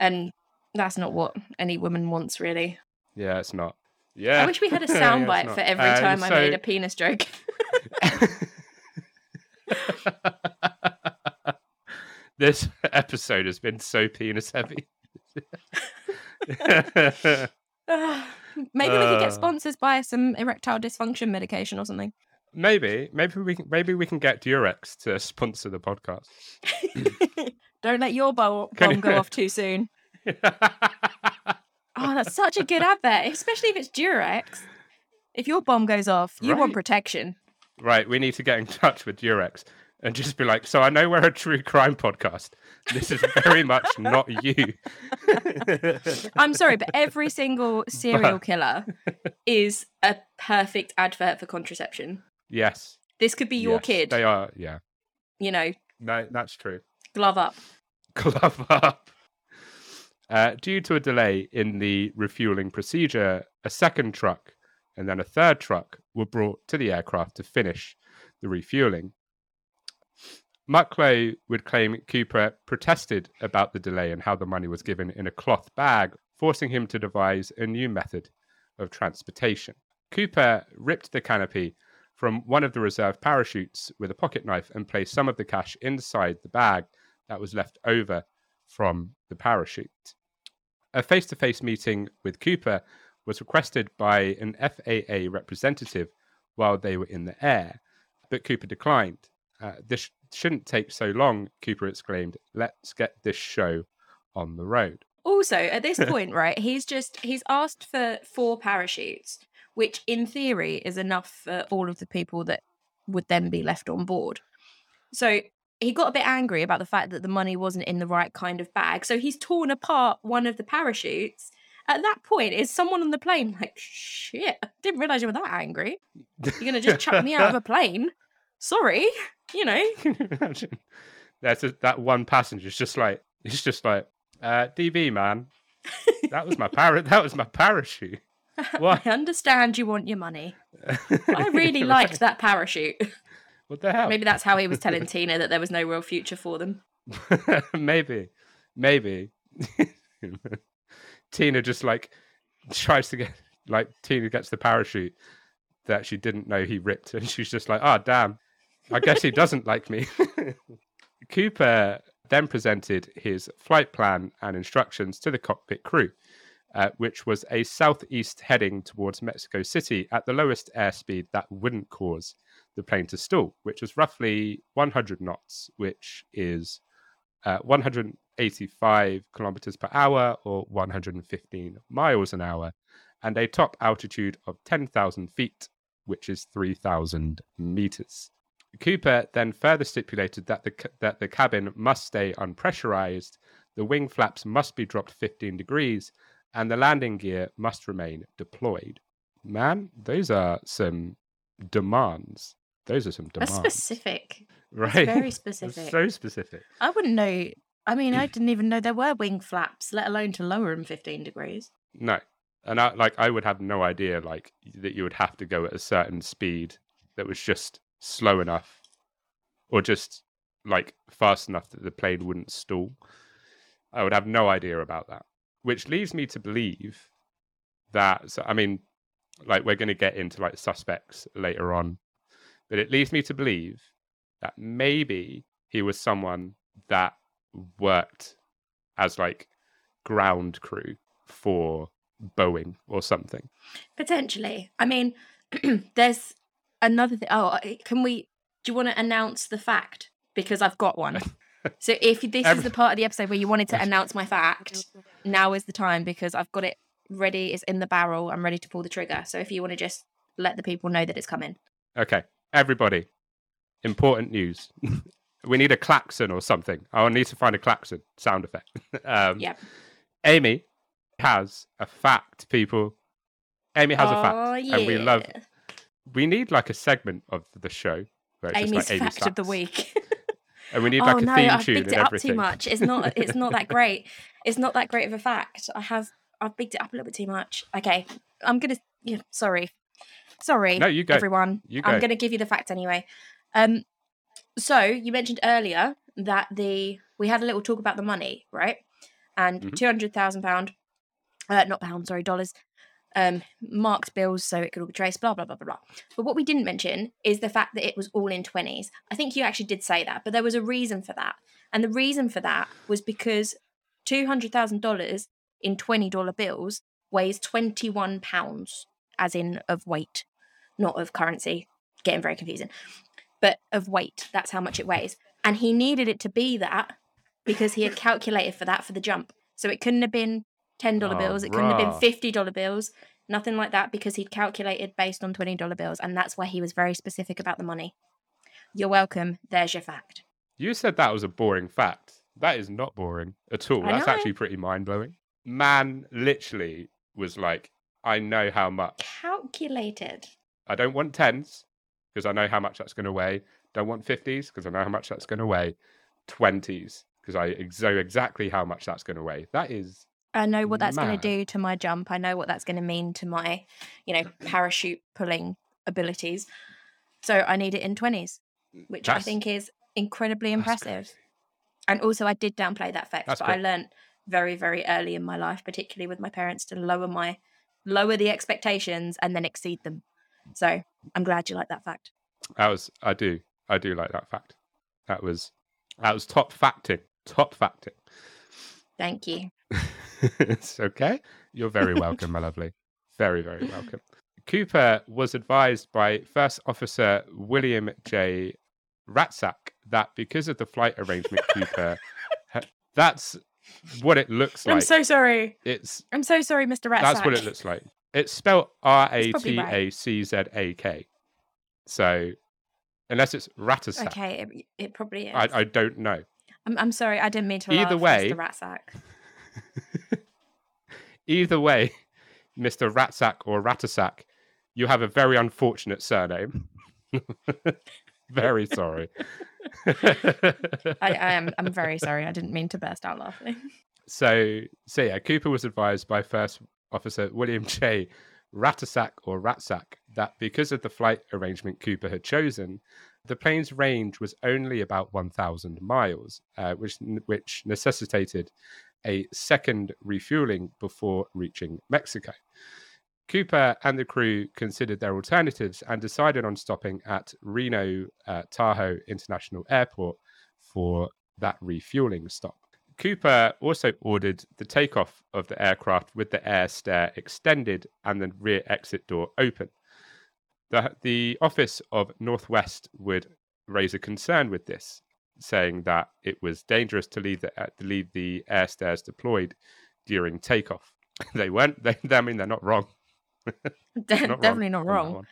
and that's not what any woman wants, really. Yeah, it's not. Yeah. I wish we had a soundbite for every time I made a penis joke. This episode has been so penis heavy. Maybe we could get sponsors by some erectile dysfunction medication or something. Maybe we can get Durex to sponsor the podcast. Don't let your bomb go off too soon. Oh, that's such a good advert, especially if it's Durex. If your bomb goes off, you want protection. Right, we need to get in touch with Durex and just be like, so I know we're a true crime podcast. This is very much not you. I'm sorry, but every single serial killer is a perfect advert for contraception. Yes. This could be your kid. They are, yeah. No, that's true. Glove up. Due to a delay in the refueling procedure, a second truck and then a third truck were brought to the aircraft to finish the refueling. Mucklow would claim Cooper protested about the delay and how the money was given in a cloth bag, forcing him to devise a new method of transportation. Cooper ripped the canopy from one of the reserve parachutes with a pocket knife and placed some of the cash inside the bag that was left over from the parachute. A face-to-face meeting with Cooper was requested by an FAA representative while they were in the air, but Cooper declined. This shouldn't take so long, Cooper exclaimed. Let's get this show on the road. Also, at this point, right, he's asked for 4 parachutes, which in theory is enough for all of the people that would then be left on board. So he got a bit angry about the fact that the money wasn't in the right kind of bag. So he's torn apart one of the parachutes. At that point, is someone on the plane like, shit, I didn't realise you were that angry. You're going to just chuck me out of a plane? Sorry, you know. Can you imagine? That one passenger's just like, it's just like, DB, man, that was my parachute. What? I understand you want your money. I really liked that parachute. What the hell? Maybe that's how he was telling Tina that there was no real future for them. Maybe. Tina just like tries to get, like, Tina gets the parachute that she didn't know he ripped, and she's just like, oh, damn, I guess he doesn't like me. Cooper then presented his flight plan and instructions to the cockpit crew, which was a southeast heading towards Mexico City at the lowest airspeed that wouldn't cause the plane to stall, which was roughly 100 knots, which is 185 kilometers per hour or 115 miles an hour, and a top altitude of 10,000 feet, which is 3,000 meters. Cooper then further stipulated that the cabin must stay unpressurized, the wing flaps must be dropped 15 degrees, and the landing gear must remain deployed. Man, those are some demands. That's specific. Right? That's very specific. That's so specific. I wouldn't know. I mean, I didn't even know there were wing flaps, let alone to lower them 15 degrees. No. And I would have no idea, like, that you would have to go at a certain speed that was just slow enough or just, like, fast enough that the plane wouldn't stall. I would have no idea about that. Which leads me to believe that, so, I mean, like, we're going to get into, like, suspects later on, but it leads me to believe that maybe he was someone that worked as, like, ground crew for Boeing or something. Potentially. I mean, there's another thing. Oh, do you want to announce the fact? Because I've got one. So if this is the part of the episode where you wanted to announce my fact, now is the time, because I've got it ready. It's in the barrel. I'm ready to pull the trigger. So if you want to just let the people know that it's coming. Okay. Everybody, important news. We need a klaxon or something. I'll need to find a klaxon sound effect. Yep. Amy has a fact, people. Amy has a fact. Yeah. And we love it. We need, like, a segment of the show where it's Amy's just, like, Amy's fact of the week. And we need a theme tune and everything. Oh no, I've bigged it up too much. It's not that great. It's not that great of a fact. I've bigged it up a little bit too much. Okay, I'm gonna. Yeah, sorry. No, you go. Everyone, you go. I'm gonna give you the fact anyway. So you mentioned earlier that we had a little talk about the money, right? And mm-hmm. £200,000, not pounds, sorry, dollars. Marked bills, so it could all be traced, blah, blah, blah, blah, blah. But what we didn't mention is the fact that it was all in 20s. I think you actually did say that, but there was a reason for that. And the reason for that was because $200,000 in $20 bills weighs 21 pounds, as in of weight, not of currency. Getting very confusing. But of weight, that's how much it weighs. And he needed it to be that because he had calculated for that for the jump. So it couldn't have been $10 bills. It couldn't have been $50 bills. Nothing like that, because he'd calculated based on $20 bills. And that's why he was very specific about the money. You're welcome. There's your fact. You said that was a boring fact. That is not boring at all. That's actually pretty mind-blowing. Man literally was like, I know how much. Calculated. I don't want tens because I know how much that's going to weigh. Don't want 50s because I know how much that's going to weigh. 20s because I know exactly how much that's going to weigh. That is... I know what that's going to do to my jump. I know what that's going to mean to my, parachute pulling abilities. So I need it in 20s, which I think is incredibly impressive. Crazy. And also I did downplay that fact, but I learned very, very early in my life, particularly with my parents, to lower the expectations and then exceed them. So I'm glad you like that fact. I do like that fact. That was top facting. Thank you. It's okay. You're very welcome, my lovely. Very, very welcome. Cooper was advised by First Officer William J. Rataczak that because of the flight arrangement, Cooper... what it looks like. I'm so sorry. I'm so sorry, Mr. Rataczak. That's what it looks like. It's spelled Rataczak. So unless it's Rataczak. Okay, it probably is. I don't know. I'm sorry, I didn't mean to laugh, Mr. Rataczak. Either way, Mr. Rataczak or Rataczak, you have a very unfortunate surname. Very sorry. I'm very sorry. I didn't mean to burst out laughing. So yeah, Cooper was advised by First Officer William J. Rataczak or Rataczak that because of the flight arrangement Cooper had chosen, the plane's range was only about 1,000 miles, which necessitated a second refueling before reaching Mexico. Cooper and the crew considered their alternatives and decided on stopping at Reno Tahoe International Airport for that refueling stop. Cooper also ordered the takeoff of the aircraft with the air stair extended and the rear exit door open. The office of Northwest would raise a concern with this, saying that it was dangerous to leave the air stairs deployed during takeoff. They're not wrong. Definitely not wrong.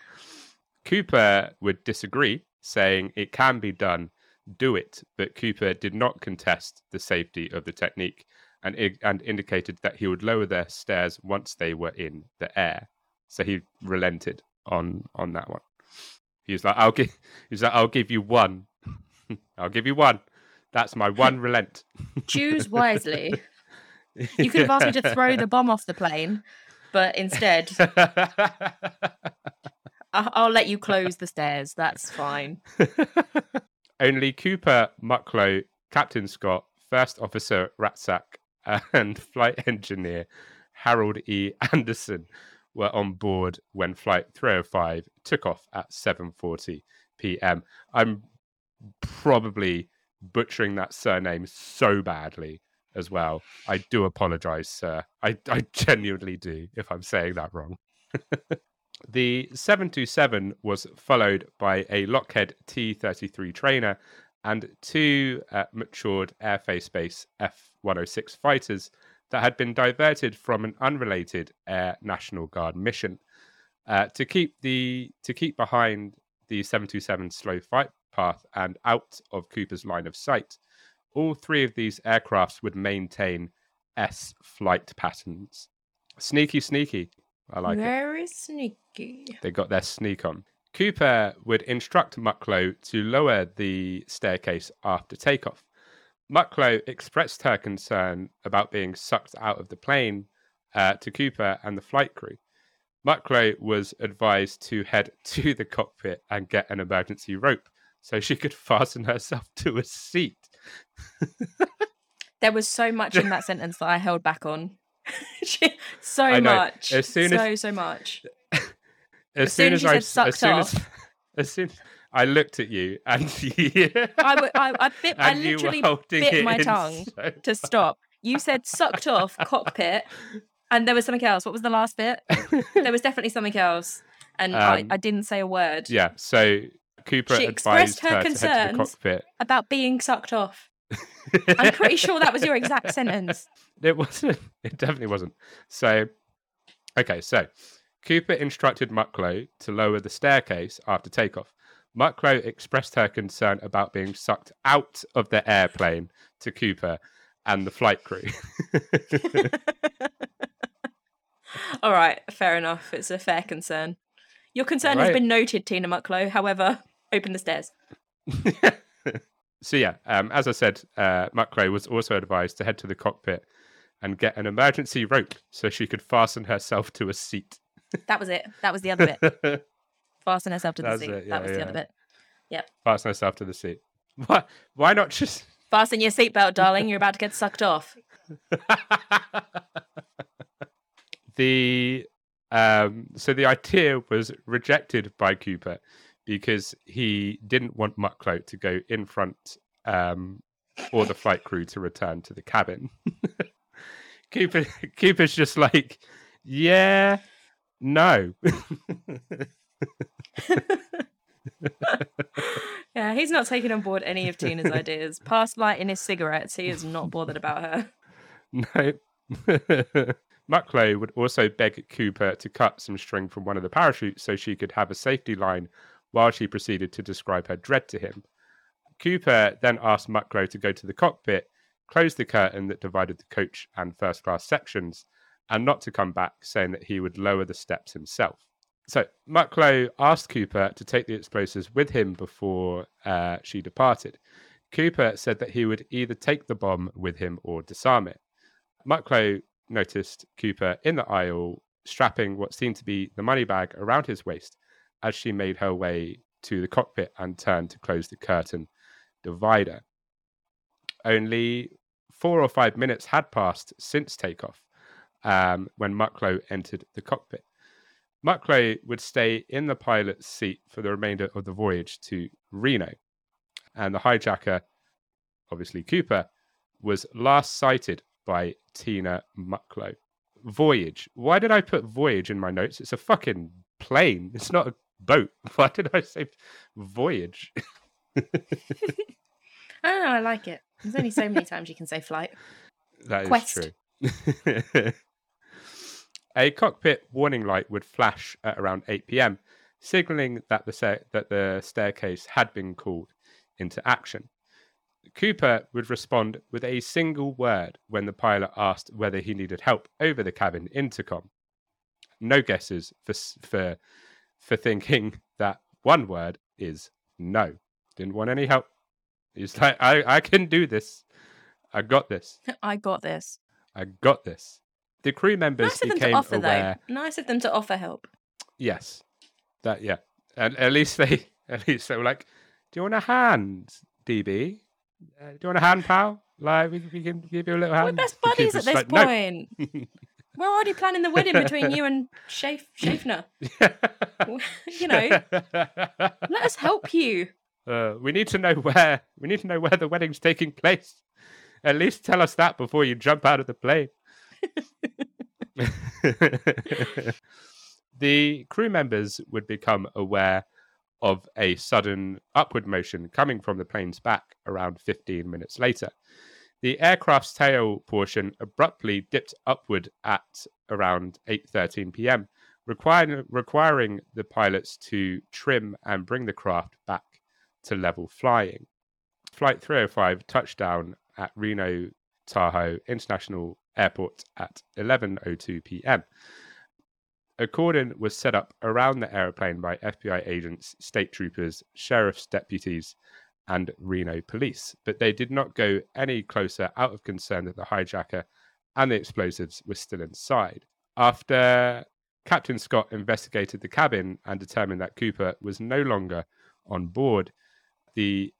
Cooper would disagree, saying it can be done, do it. But Cooper did not contest the safety of the technique and indicated that he would lower their stairs once they were in the air. So he relented on that one. I'll give you one. I'll give you one. That's my one relent. Choose wisely. You could have asked me to throw the bomb off the plane. But instead, I'll let you close the stairs. That's fine. Only Cooper, Mucklow, Captain Scott, First Officer Rataczak, and Flight Engineer Harold E. Anderson were on board when Flight 305 took off at 7:40 p.m. I'm probably butchering that surname so badly as well. I do apologize, sir. I genuinely do if I'm saying that wrong. The 727 was followed by a Lockheed T-33 trainer and two McChord Airforce Base F-106 fighters that had been diverted from an unrelated Air National Guard mission to keep behind the 727 slow flight path and out of Cooper's line of sight. All three of these aircrafts would maintain S flight patterns. Sneaky. I like it. Very sneaky. They got their sneak on. Cooper would instruct Mucklow to lower the staircase after takeoff. Mucklow expressed her concern about being sucked out of the plane to Cooper and the flight crew. Mucklow was advised to head to the cockpit and get an emergency rope so she could fasten herself to a seat. There was so much in that sentence that I held back on. So much. So much. As soon as I looked at you and I literally bit my tongue to stop. You said sucked off, cockpit, and there was something else. What was the last bit? There was definitely something else. And I didn't say a word. Yeah, so Cooper she expressed her concerns about being sucked off. I'm pretty sure that was your exact sentence. It wasn't. It definitely wasn't. So Cooper instructed Mucklow to lower the staircase after takeoff. Mucklow expressed her concern about being sucked out of the airplane to Cooper and the flight crew. All right, fair enough. It's a fair concern. Your concern has been noted, Tina Mucklow. However, open the stairs. So yeah, as I said, Mucklow was also advised to head to the cockpit and get an emergency rope so she could fasten herself to a seat. That was it. That was the other bit. Fasten herself to the seat. That was the other bit. Yep. Fasten herself to the seat. What? Why not just... Fasten your seatbelt, darling. You're about to get sucked off. So the idea was rejected by Cooper because he didn't want Mucklow to go in front or the flight crew to return to the cabin. Cooper's just like, yeah, no. Yeah, he's not taking on board any of Tina's ideas. Past lighting his cigarettes, he is not bothered about her. No. Mucklow would also beg Cooper to cut some string from one of the parachutes so she could have a safety line while she proceeded to describe her dread to him. Cooper then asked Mucklow to go to the cockpit, close the curtain that divided the coach and first-class sections, and not to come back, saying that he would lower the steps himself. So Mucklow asked Cooper to take the explosives with him before she departed. Cooper said that he would either take the bomb with him or disarm it. Mucklow noticed Cooper in the aisle, strapping what seemed to be the money bag around his waist as she made her way to the cockpit and turned to close the curtain divider. Only 4 or 5 minutes had passed since takeoff when Mucklow entered the cockpit. Mucklow would stay in the pilot's seat for the remainder of the voyage to Reno, and the hijacker, obviously Cooper, was last sighted by Tina Mucklow. Voyage. Why did I put voyage in my notes? It's a fucking plane. It's not a boat. Why did I say voyage? I don't know. I like it. There's only so many times you can say flight. That Quest. Is true. A cockpit warning light would flash at around 8 p.m., signaling that the staircase had been called into action. Cooper would respond with a single word when the pilot asked whether he needed help over the cabin intercom. No guesses for thinking that one word is no. Didn't want any help. He's like, I can do this. I got this. I got this. I got this. The crew members became aware. Nice of them to offer help. Yes. That, yeah. And at least they were like, do you want a hand, DB? Do you want a hand, pal? Like, we can give you a little hand. We're best buddies at this point. No. We're already planning the wedding between you and Schaffner. You know, let us help you. We need to know where the wedding's taking place. At least tell us that before you jump out of the plane. The crew members would become aware of a sudden upward motion coming from the plane's back around 15 minutes later. The aircraft's tail portion abruptly dipped upward at around 8:13 p.m., requiring the pilots to trim and bring the craft back to level flying. Flight 305 touched down at Reno Tahoe International Airport at 11:02 p.m. A cordon was set up around the airplane by FBI agents, state troopers, sheriff's deputies, and Reno police, but they did not go any closer out of concern that the hijacker and the explosives were still inside. After Captain Scott investigated the cabin and determined that Cooper was no longer on board, the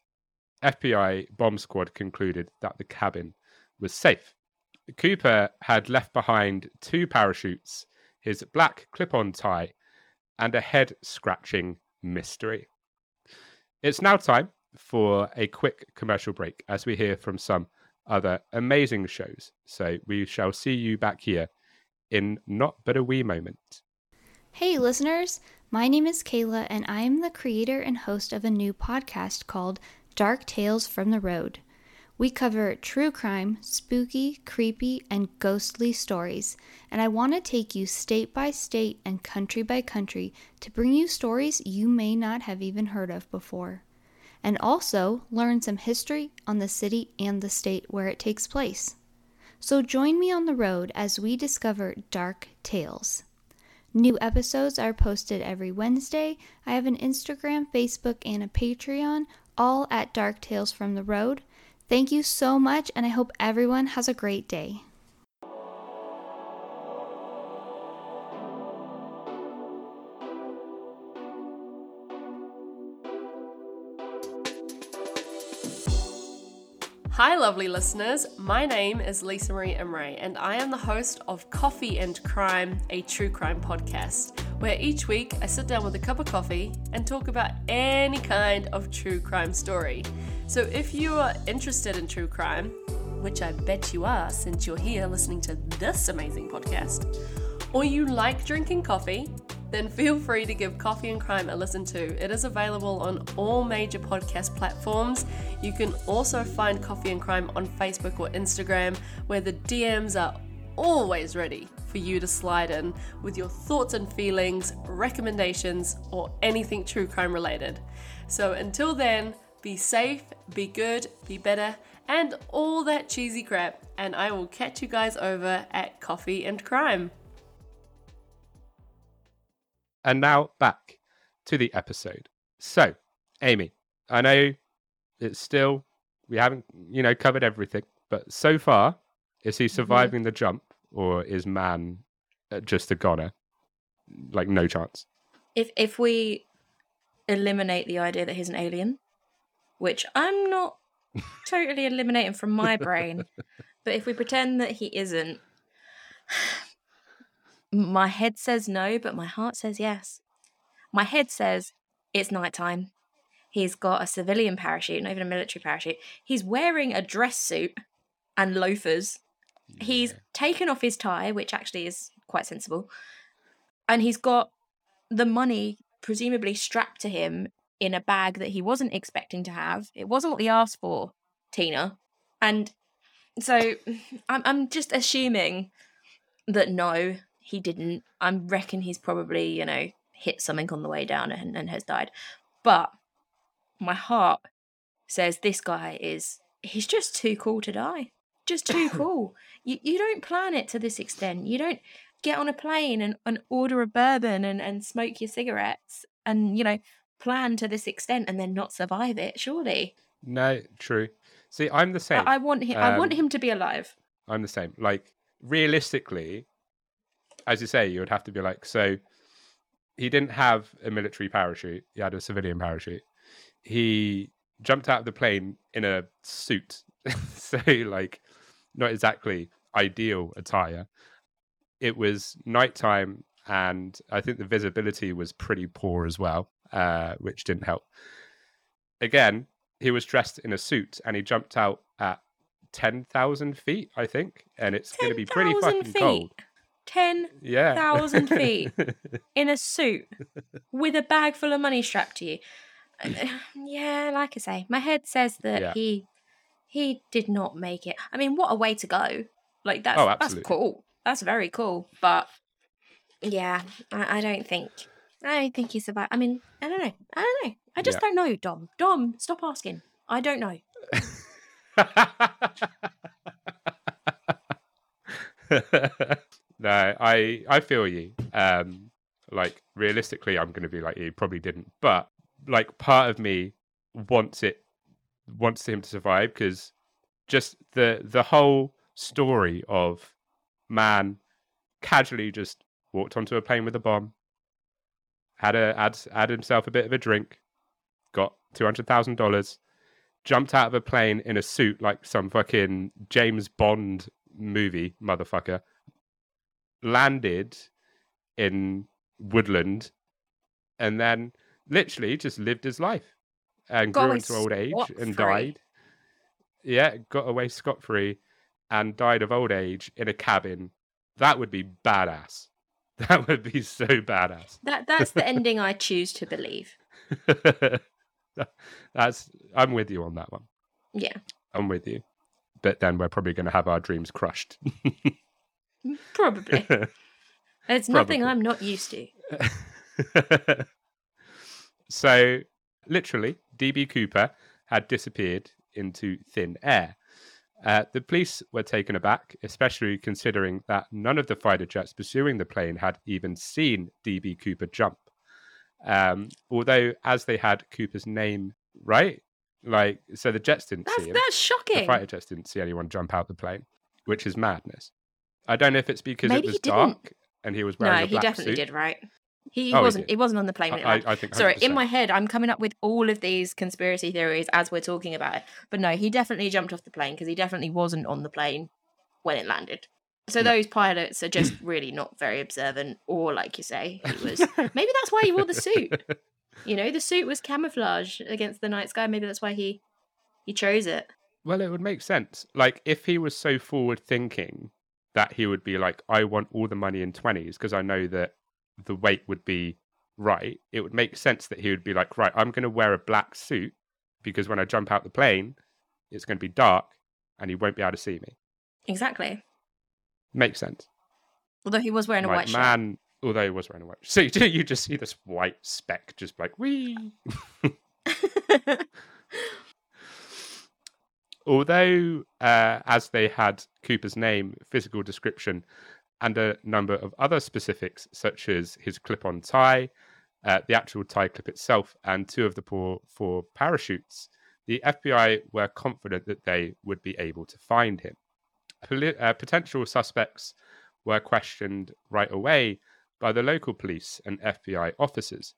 FBI bomb squad concluded that the cabin was safe. Cooper had left behind 2 parachutes, his black clip-on tie, and a head-scratching mystery. It's now time for a quick commercial break as we hear from some other amazing shows. So we shall see you back here in not but a wee moment. Hey listeners, my name is Kayla and I am the creator and host of a new podcast called Dark Tales from the Road. We cover true crime, spooky, creepy, and ghostly stories, and I want to take you state by state and country by country to bring you stories you may not have even heard of before, and also learn some history on the city and the state where it takes place. So join me on the road as we discover dark tales. New episodes are posted every Wednesday. I have an Instagram, Facebook, and a Patreon, all at Dark Tales from the Road. Thank you so much, and I hope everyone has a great day. Hi, lovely listeners. My name is Lisa Marie Imray, and I am the host of Coffee and Crime, a true crime podcast, where each week I sit down with a cup of coffee and talk about any kind of true crime story. So if you are interested in true crime, which I bet you are since you're here listening to this amazing podcast, or you like drinking coffee, then feel free to give Coffee and Crime a listen too. It is available on all major podcast platforms. You can also find Coffee and Crime on Facebook or Instagram, where the DMs are always ready for you to slide in with your thoughts and feelings, recommendations, or anything true crime related. So until then, be safe, be good, be better, and all that cheesy crap, and I will catch you guys over at Coffee and Crime. And now back to the episode. So, Amy, I know it's still, we haven't, you know, covered everything, but so far, is he surviving the jump, or is man just a goner? Like, no chance. If we eliminate the idea that he's an alien, which I'm not totally eliminating from my brain, but if we pretend that he isn't, my head says no, but my heart says yes. My head says it's nighttime. He's got a civilian parachute, not even a military parachute. He's wearing a dress suit and loafers. He's taken off his tie, which actually is quite sensible, and he's got the money presumably strapped to him in a bag that he wasn't expecting to have. It wasn't what he asked for, Tina. And so I'm just assuming that no, he didn't. I reckon he's probably, you know, hit something on the way down and has died. But my heart says this guy is, he's just too cool to die. Just too cool. You don't plan it to this extent. You don't get on a plane and order a bourbon and smoke your cigarettes and, you know, plan to this extent and then not survive it, surely. No, true. See, I'm the same. I want him to be alive. I'm the same. Like, realistically, as you say, you would have to be like, so he didn't have a military parachute. He had a civilian parachute. He jumped out of the plane in a suit. So, like, not exactly ideal attire. It was nighttime, and I think the visibility was pretty poor as well, which didn't help. Again, he was dressed in a suit, and he jumped out at 10,000 feet, I think, and it's going to be pretty fucking cold. 10,000 feet in a suit with a bag full of money strapped to you. Yeah, like I say, my head says that he did not make it. I mean, what a way to go. Like, that's cool. That's very cool. But yeah, I don't think he survived. I mean, I don't know. I just don't know, Dom. Dom, stop asking. I don't know. No, I feel you. Like, realistically, I'm going to be like, he probably didn't. But, like, part of me wants him to survive, because just the whole story of man casually just walked onto a plane with a bomb, had himself a bit of a drink, got $200,000, jumped out of a plane in a suit like some fucking James Bond movie motherfucker, landed in Woodland, and then literally just lived his life. And got grew into old age and died. Yeah, got away scot-free and died of old age in a cabin. That would be badass. That would be so badass. That's the ending I choose to believe. I'm with you on that one. Yeah. I'm with you. But then we're probably going to have our dreams crushed. Probably. It's nothing I'm not used to. So, literally, D.B. Cooper had disappeared into thin air. The police were taken aback, especially considering that none of the fighter jets pursuing the plane had even seen D.B. Cooper jump. Although, as they had Cooper's name, right? Like, so the jets didn't see him. That's shocking. The fighter jets didn't see anyone jump out the plane, which is madness. I don't know if it's because it was dark and he was wearing a black suit. No, he definitely did, right? He wasn't on the plane. I think. 100%. Sorry, in my head, I'm coming up with all of these conspiracy theories as we're talking about it. But no, he definitely jumped off the plane, because he definitely wasn't on the plane when it landed. So those pilots are just really not very observant, or, like you say, he was. Maybe that's why he wore the suit. You know, the suit was camouflage against the night sky. Maybe that's why he chose it. Well, it would make sense. Like, if he was so forward thinking that he would be like, I want all the money in 20s, because I know that the weight would be right, it would make sense that he would be like, right, I'm going to wear a black suit because when I jump out the plane, it's going to be dark and he won't be able to see me. Exactly. Makes sense. Although he was wearing a white shirt. Although he was wearing a white shirt. So you just see this white speck just like, whee! Although, as they had Cooper's name, physical description, and a number of other specifics, such as his clip-on tie, the actual tie clip itself, and two of the four parachutes, the FBI were confident that they would be able to find him. Potential suspects were questioned right away by the local police and FBI officers,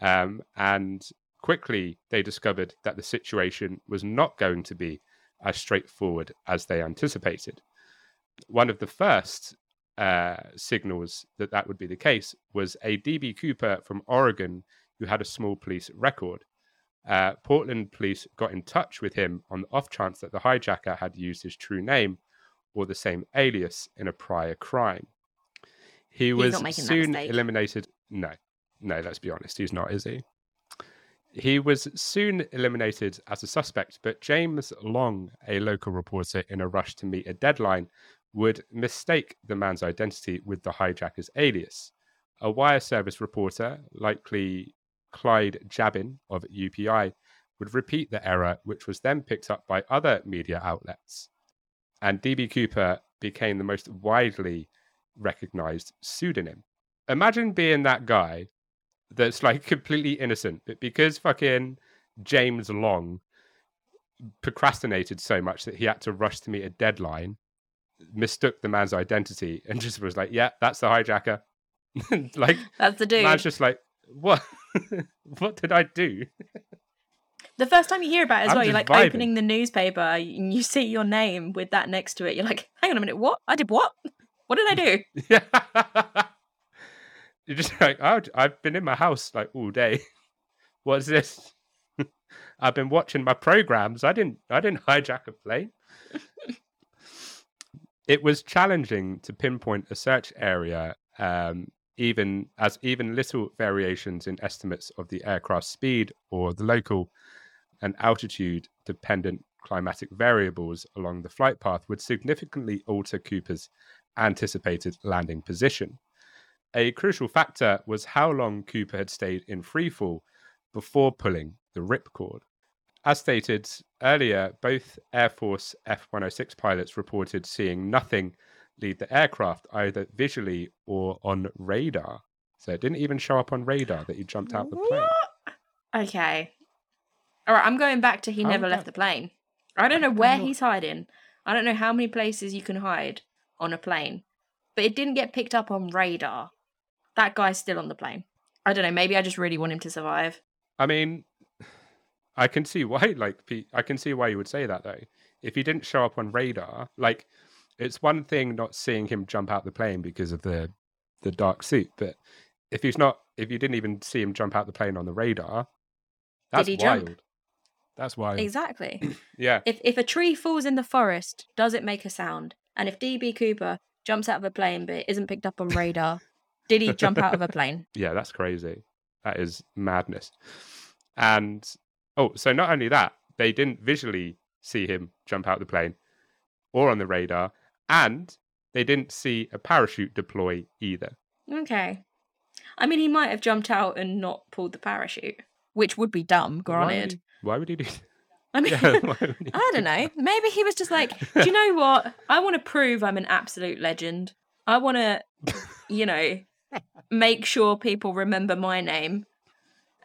and quickly they discovered that the situation was not going to be as straightforward as they anticipated. One of the first signals that would be the case was a D.B. Cooper from Oregon who had a small police record. Portland police got in touch with him on the off chance that the hijacker had used his true name or the same alias in a prior crime. He was soon eliminated. No, let's be honest, he's not, is he? He was soon eliminated as a suspect, but James Long, a local reporter in a rush to meet a deadline, would mistake the man's identity with the hijacker's alias. A wire service reporter, likely Clyde Jabin of UPI, would repeat the error, which was then picked up by other media outlets. And D.B. Cooper became the most widely recognized pseudonym. Imagine being that guy that's like completely innocent, but because fucking James Long procrastinated so much that he had to rush to meet a deadline, mistook the man's identity and just was like, yeah, that's the hijacker. Like, that's the dude. Man's just like, what? What did I do? The first time you hear about it as well, you're like vibing. Opening the newspaper and you see your name with that next to it. You're like, hang on a minute, what? I did what? What did I do? Yeah. You're just like, oh, I've been in my house like all day. What's this? I've been watching my programs. I didn't hijack a plane. It was challenging to pinpoint a search area, even little variations in estimates of the aircraft's speed or the local and altitude-dependent climatic variables along the flight path would significantly alter Cooper's anticipated landing position. A crucial factor was how long Cooper had stayed in freefall before pulling the ripcord. As stated earlier, both Air Force F-106 pilots reported seeing nothing lead the aircraft, either visually or on radar. So it didn't even show up on radar that he jumped out the plane. What? Okay. All right, I'm going back to he never left the plane. I don't know where he's hiding. I don't know how many places you can hide on a plane. But it didn't get picked up on radar. That guy's still on the plane. I don't know. Maybe I just really want him to survive. I mean, I can see why. Like, I can see why you would say that though. If he didn't show up on radar, like, it's one thing not seeing him jump out the plane because of the dark suit, but if you didn't even see him jump out the plane on the radar, that's wild. Jump? That's wild. Exactly. Yeah. If a tree falls in the forest, does it make a sound? And if DB Cooper jumps out of a plane but isn't picked up on radar, did he jump out of a plane? Yeah, that's crazy. That is madness. And so not only that, they didn't visually see him jump out of the plane or on the radar, and they didn't see a parachute deploy either. Okay. I mean, he might have jumped out and not pulled the parachute, which would be dumb, granted. Why would he do that? I mean, yeah, I don't know. Maybe he was just like, do you know what? I want to prove I'm an absolute legend. I want to, make sure people remember my name.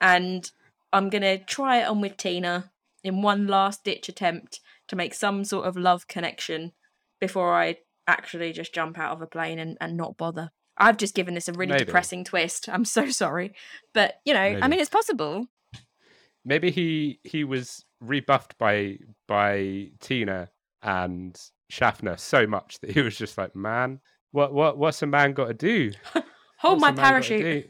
And I'm going to try it on with Tina in one last-ditch attempt to make some sort of love connection before I actually just jump out of a plane and not bother. I've just given this a really depressing twist. I'm so sorry. But, maybe. I mean, it's possible. Maybe he was rebuffed by Tina and Schaffner so much that he was just like, man, what's a man got to do? Hold my parachute.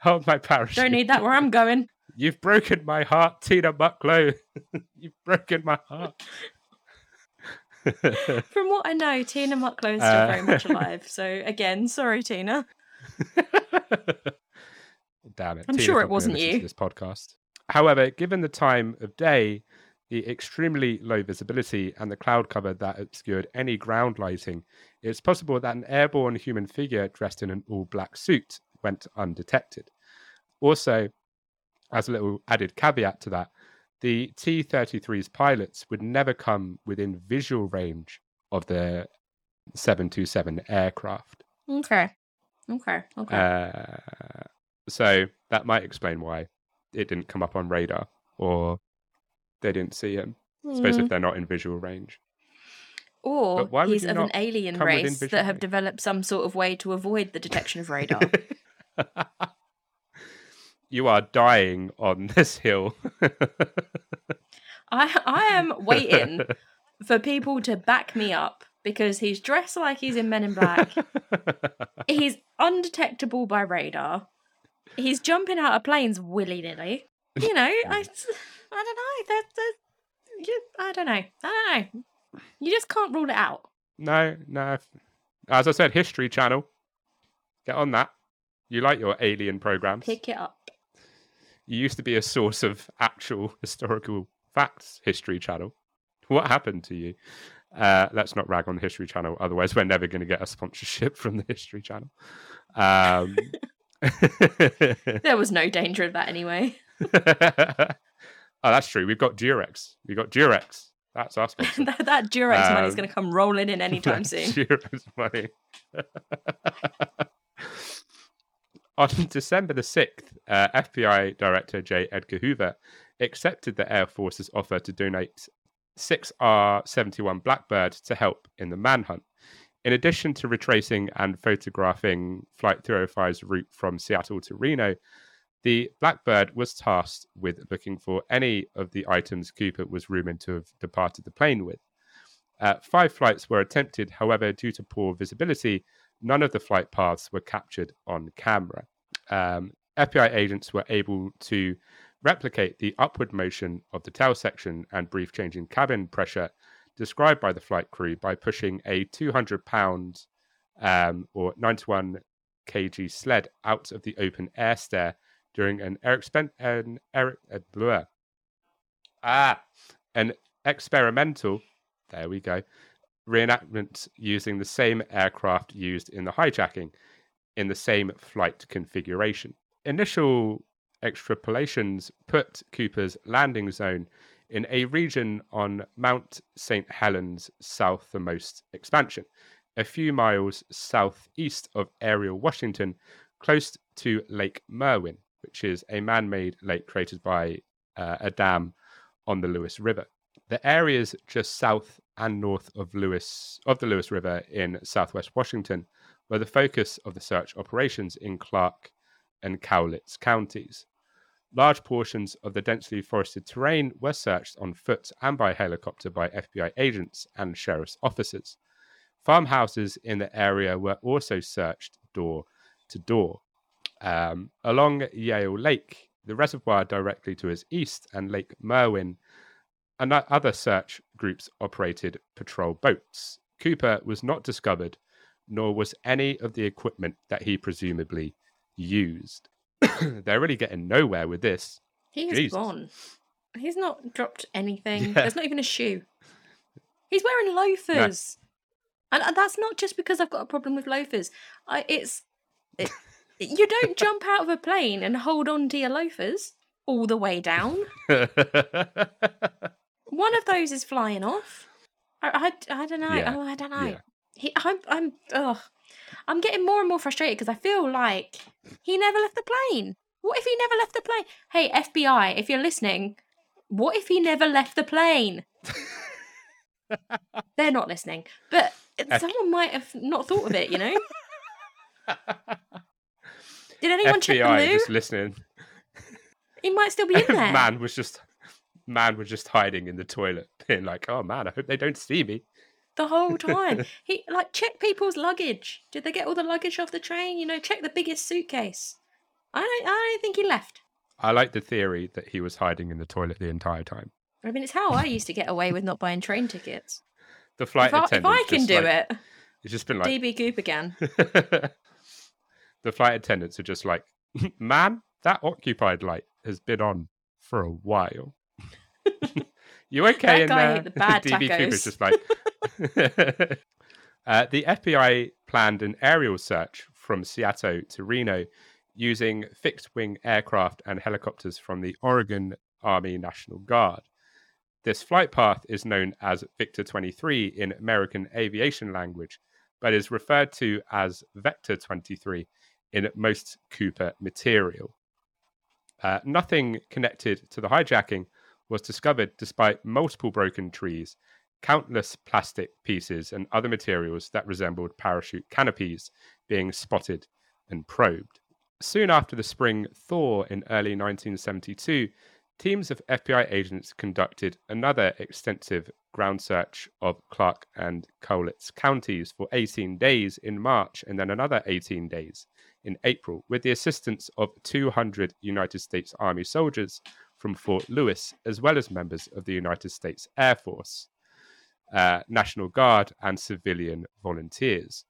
Hold my parachute. Don't need that where I'm going. You've broken my heart, Tina Mucklow. You've broken my heart. From what I know, Tina Mucklow is still very much alive. So again, sorry, Tina. Damn it. I'm sure it wasn't you. This podcast. However, given the time of day, the extremely low visibility, and the cloud cover that obscured any ground lighting, it's possible that an airborne human figure dressed in an all-black suit went undetected. Also, as a little added caveat to that, the T-33's pilots would never come within visual range of the 727 aircraft. Okay. So that might explain why it didn't come up on radar, or they didn't see him, especially if they're not in visual range. Or he's of an alien race that have developed some sort of way to avoid the detection of radar. You are dying on this hill. I am waiting for people to back me up, because he's dressed like he's in Men in Black. He's undetectable by radar. He's jumping out of planes willy-nilly. You know, I don't know. I don't know. You just can't rule it out. No. As I said, History Channel. Get on that. You like your alien programs. Pick it up. You used to be a source of actual historical facts, History Channel. What happened to you? Let's not rag on the History Channel, otherwise we're never going to get a sponsorship from the History Channel. There was no danger of that anyway. Oh, that's true. We've got Durex. That's our sponsor. that Durex money is going to come rolling in anytime soon. Durex money. On December the 6th, FBI Director J. Edgar Hoover accepted the Air Force's offer to donate 6 R-71 Blackbird to help in the manhunt. In addition to retracing and photographing Flight 305's route from Seattle to Reno, the Blackbird was tasked with looking for any of the items Cooper was rumored to have departed the plane with. 5 flights were attempted, however, due to poor visibility, none of the flight paths were captured on camera. FBI agents were able to replicate the upward motion of the tail section and brief change in cabin pressure described by the flight crew by pushing a 200-pound or 91 kg sled out of the open air stair during an experimental reenactment using the same aircraft used in the hijacking in the same flight configuration. Initial extrapolations put Cooper's landing zone in a region on Mount St Helens' southernmost expansion, a few miles southeast of Ariel, Washington, close to Lake Merwin, which is a man-made lake created by a dam on the Lewis River. The areas just south and north of the Lewis River in southwest Washington were the focus of the search operations in Clark and Cowlitz counties. Large portions of the densely forested terrain were searched on foot and by helicopter by FBI agents and sheriff's officers. Farmhouses in the area were also searched door to door. Along Yale Lake, the reservoir directly to its east, and Lake Merwin, and other search groups operated patrol boats. Cooper was not discovered, nor was any of the equipment that he presumably used. They're really getting nowhere with this. He is gone. He's not dropped anything. Yeah. There's not even a shoe. He's wearing loafers. No. And that's not just because I've got a problem with loafers. You don't jump out of a plane and hold on to your loafers all the way down. One of those is flying off. I don't know. Yeah. Oh, I don't know. Yeah. I'm getting more and more frustrated because I feel like he never left the plane. What if he never left the plane? Hey, FBI, if you're listening, what if he never left the plane? They're not listening, but someone might have not thought of it, you know? Did anyone check the loo? Just listening. He might still be in there. Man was just hiding in the toilet, being like, oh man, I hope they don't see me. The whole time. He check people's luggage. Did they get all the luggage off the train? You know, check the biggest suitcase. I don't think he left. I like the theory that he was hiding in the toilet the entire time. I mean, it's how I used to get away with not buying train tickets. The flight attendant. If I can do it. It's just been like D.B. Cooper again. the flight attendants are just like, man, that occupied light has been on for a while. You okay in there? The DB Cooper's just like. The FBI planned an aerial search from Seattle to Reno using fixed-wing aircraft and helicopters from the Oregon Army National Guard. This flight path is known as Victor 23 in American aviation language, but is referred to as Vector 23 in most Cooper material. Nothing connected to the hijacking was discovered despite multiple broken trees, countless plastic pieces and other materials that resembled parachute canopies being spotted and probed. Soon after the spring thaw in early 1972, teams of FBI agents conducted another extensive ground search of Clark and Cowlitz counties for 18 days in March and then another 18 days in April, with the assistance of 200 United States Army soldiers from Fort Lewis, as well as members of the United States Air Force, National Guard, and civilian volunteers.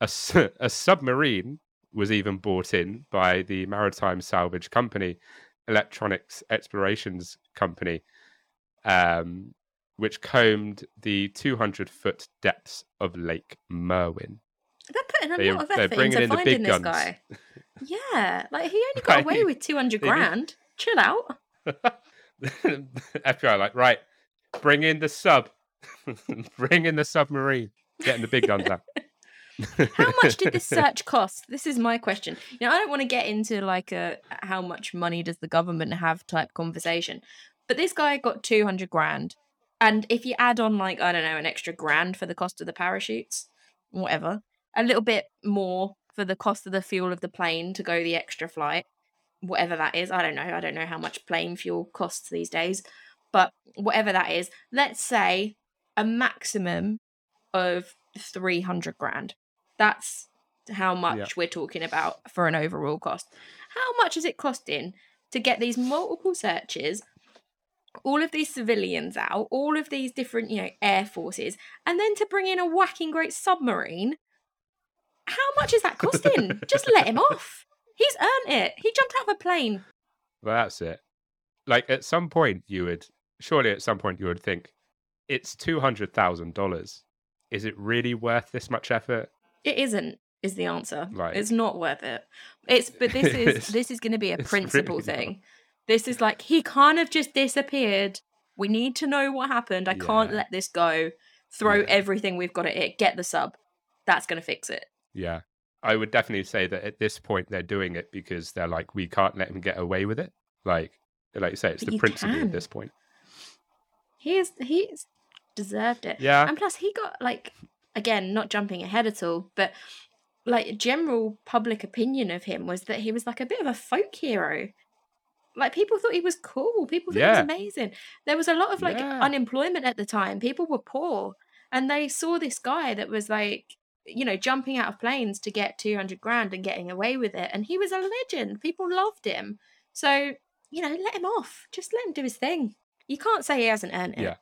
A submarine was even bought in by the Maritime Salvage Company, Electronics Explorations Company, which combed the 200-foot depths of Lake Merwin. They're putting a lot of effort into finding this guy. Yeah, like he only got away with 200 grand. Chill out. FBI, like, right, bring in the sub. Bring in the submarine. Getting the big guns out. How much did this search cost? This is my question. You know, I don't want to get into like a how much money does the government have type conversation, but this guy got 200 grand. And if you add on like, I don't know, an extra grand for the cost of the parachutes, whatever, a little bit more for the cost of the fuel of the plane to go the extra flight, whatever that is. I don't know. I don't know how much plane fuel costs these days, but whatever that is, let's say a maximum of 300 grand. That's how much we're talking about for an overall cost. How much is it costing to get these multiple searches, all of these civilians out, all of these different, you know, air forces, and then to bring in a whacking great submarine? How much is that costing? Just let him off. He's earned it. He jumped out of a plane. Well, that's it. Like, at some point you would, surely at some point you would think, it's $200,000. Is it really worth this much effort? It isn't, is the answer. Like, it's not worth it. This is going to be a principle really thing. Not. This is like, he kind of just disappeared. We need to know what happened. I can't let this go. Throw everything we've got at it. Get the sub. That's going to fix it. Yeah. I would definitely say that at this point they're doing it because they're like, we can't let him get away with it. Like you say, it's but the principle at this point. He's deserved it. Yeah. And plus he got, like, again, not jumping ahead at all, but like general public opinion of him was that he was like a bit of a folk hero. Like, people thought he was cool. People thought he was amazing. There was a lot of like unemployment at the time. People were poor and they saw this guy that was like, you know, jumping out of planes to get 200 grand and getting away with it. And he was a legend. People loved him. So, you know, let him off. Just let him do his thing. You can't say he hasn't earned it. Yeah.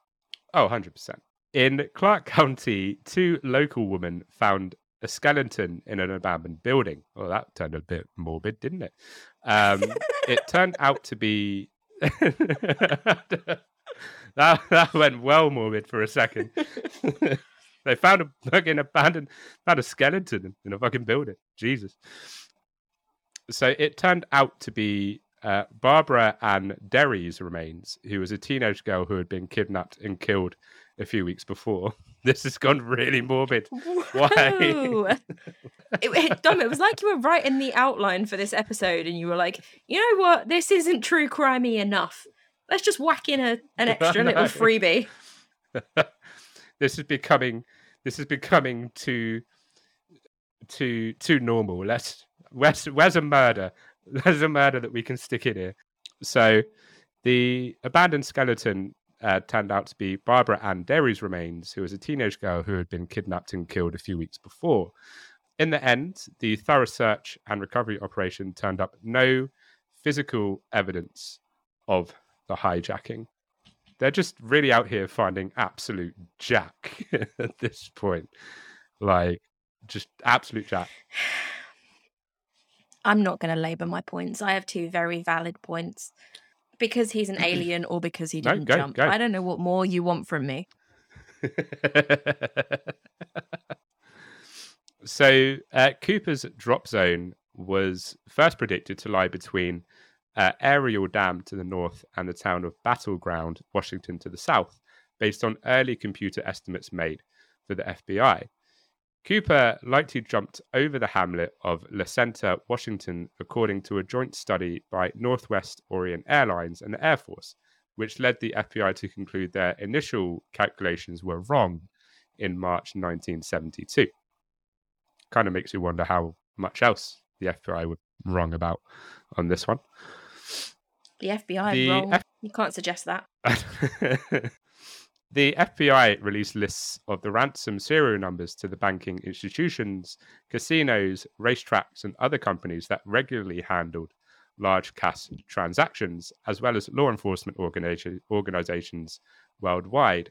Oh, 100%. In Clark County, two local women found a skeleton in an abandoned building. Well, that turned a bit morbid, didn't it? It turned out to be... that went well morbid for a second. They found a fucking found a skeleton in a fucking building. Jesus. So it turned out to be... Barbara Ann Derry's remains, who was a teenage girl who had been kidnapped and killed a few weeks before. This has gone really morbid. Whoa. Why? Dom, it was like you were writing the outline for this episode and you were like, you know what? This isn't true crimey enough. Let's just whack in an extra little freebie. This is becoming too normal. Where's a murder? There's a murder that we can stick in here. So the abandoned skeleton turned out to be Barbara Ann Derry's remains, who was a teenage girl who had been kidnapped and killed a few weeks before. In the end, the thorough search and recovery operation turned up no physical evidence of the hijacking. They're just really out here finding absolute jack at this point. Like, just absolute jack. I'm not going to labour my points. I have two very valid points. Because he's an alien or because he didn't jump. I don't know what more you want from me. So Cooper's drop zone was first predicted to lie between Ariel Dam to the north and the town of Battleground, Washington, to the south, based on early computer estimates made for the FBI. Cooper likely jumped over the hamlet of La Centa, Washington, according to a joint study by Northwest Orient Airlines and the Air Force, which led the FBI to conclude their initial calculations were wrong in March 1972. Kind of makes you wonder how much else the FBI were wrong about on this one. The FBI wrong? You can't suggest that. The FBI released lists of the ransom serial numbers to the banking institutions, casinos, racetracks, and other companies that regularly handled large cash transactions, as well as law enforcement organizations worldwide,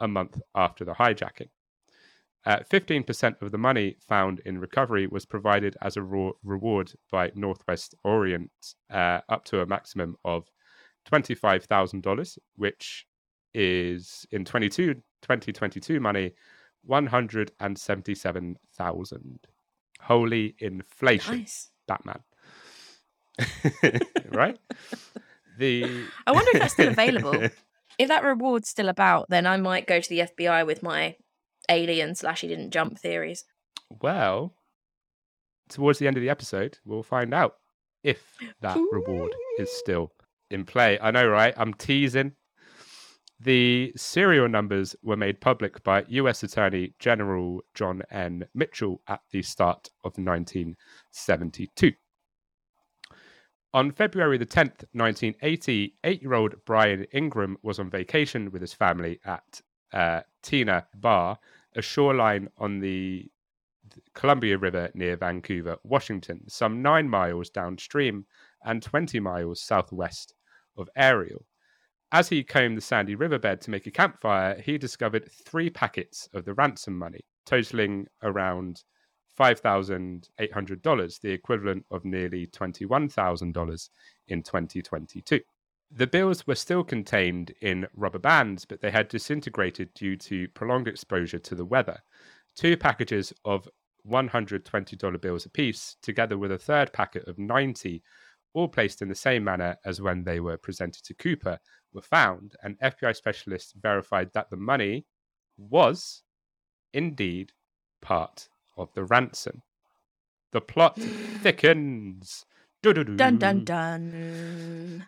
a month after the hijacking. 15% of the money found in recovery was provided as a reward by Northwest Orient, up to a maximum of $25,000, which is in 2022 money, 177,000. Holy inflation, nice. Batman. Right? I wonder if that's still available. If that reward's still about, then I might go to the FBI with my alien/he didn't jump theories. Well, towards the end of the episode, we'll find out if that reward is still in play. I know, right? I'm teasing. The serial numbers were made public by U.S. Attorney General John N. Mitchell at the start of 1972. On February the 10th, 1980, 8-year-old Brian Ingram was on vacation with his family at Tina Bar, a shoreline on the Columbia River near Vancouver, Washington, some 9 miles downstream and 20 miles southwest of Ariel. As he combed the sandy riverbed to make a campfire, he discovered 3 packets of the ransom money, totaling around $5,800, the equivalent of nearly $21,000 in 2022. The bills were still contained in rubber bands, but they had disintegrated due to prolonged exposure to the weather. 2 packages of $120 bills apiece, together with a third packet of 90, all placed in the same manner as when they were presented to Cooper, were found, and FBI specialists verified that the money was indeed part of the ransom. The plot thickens. Dun dun dun.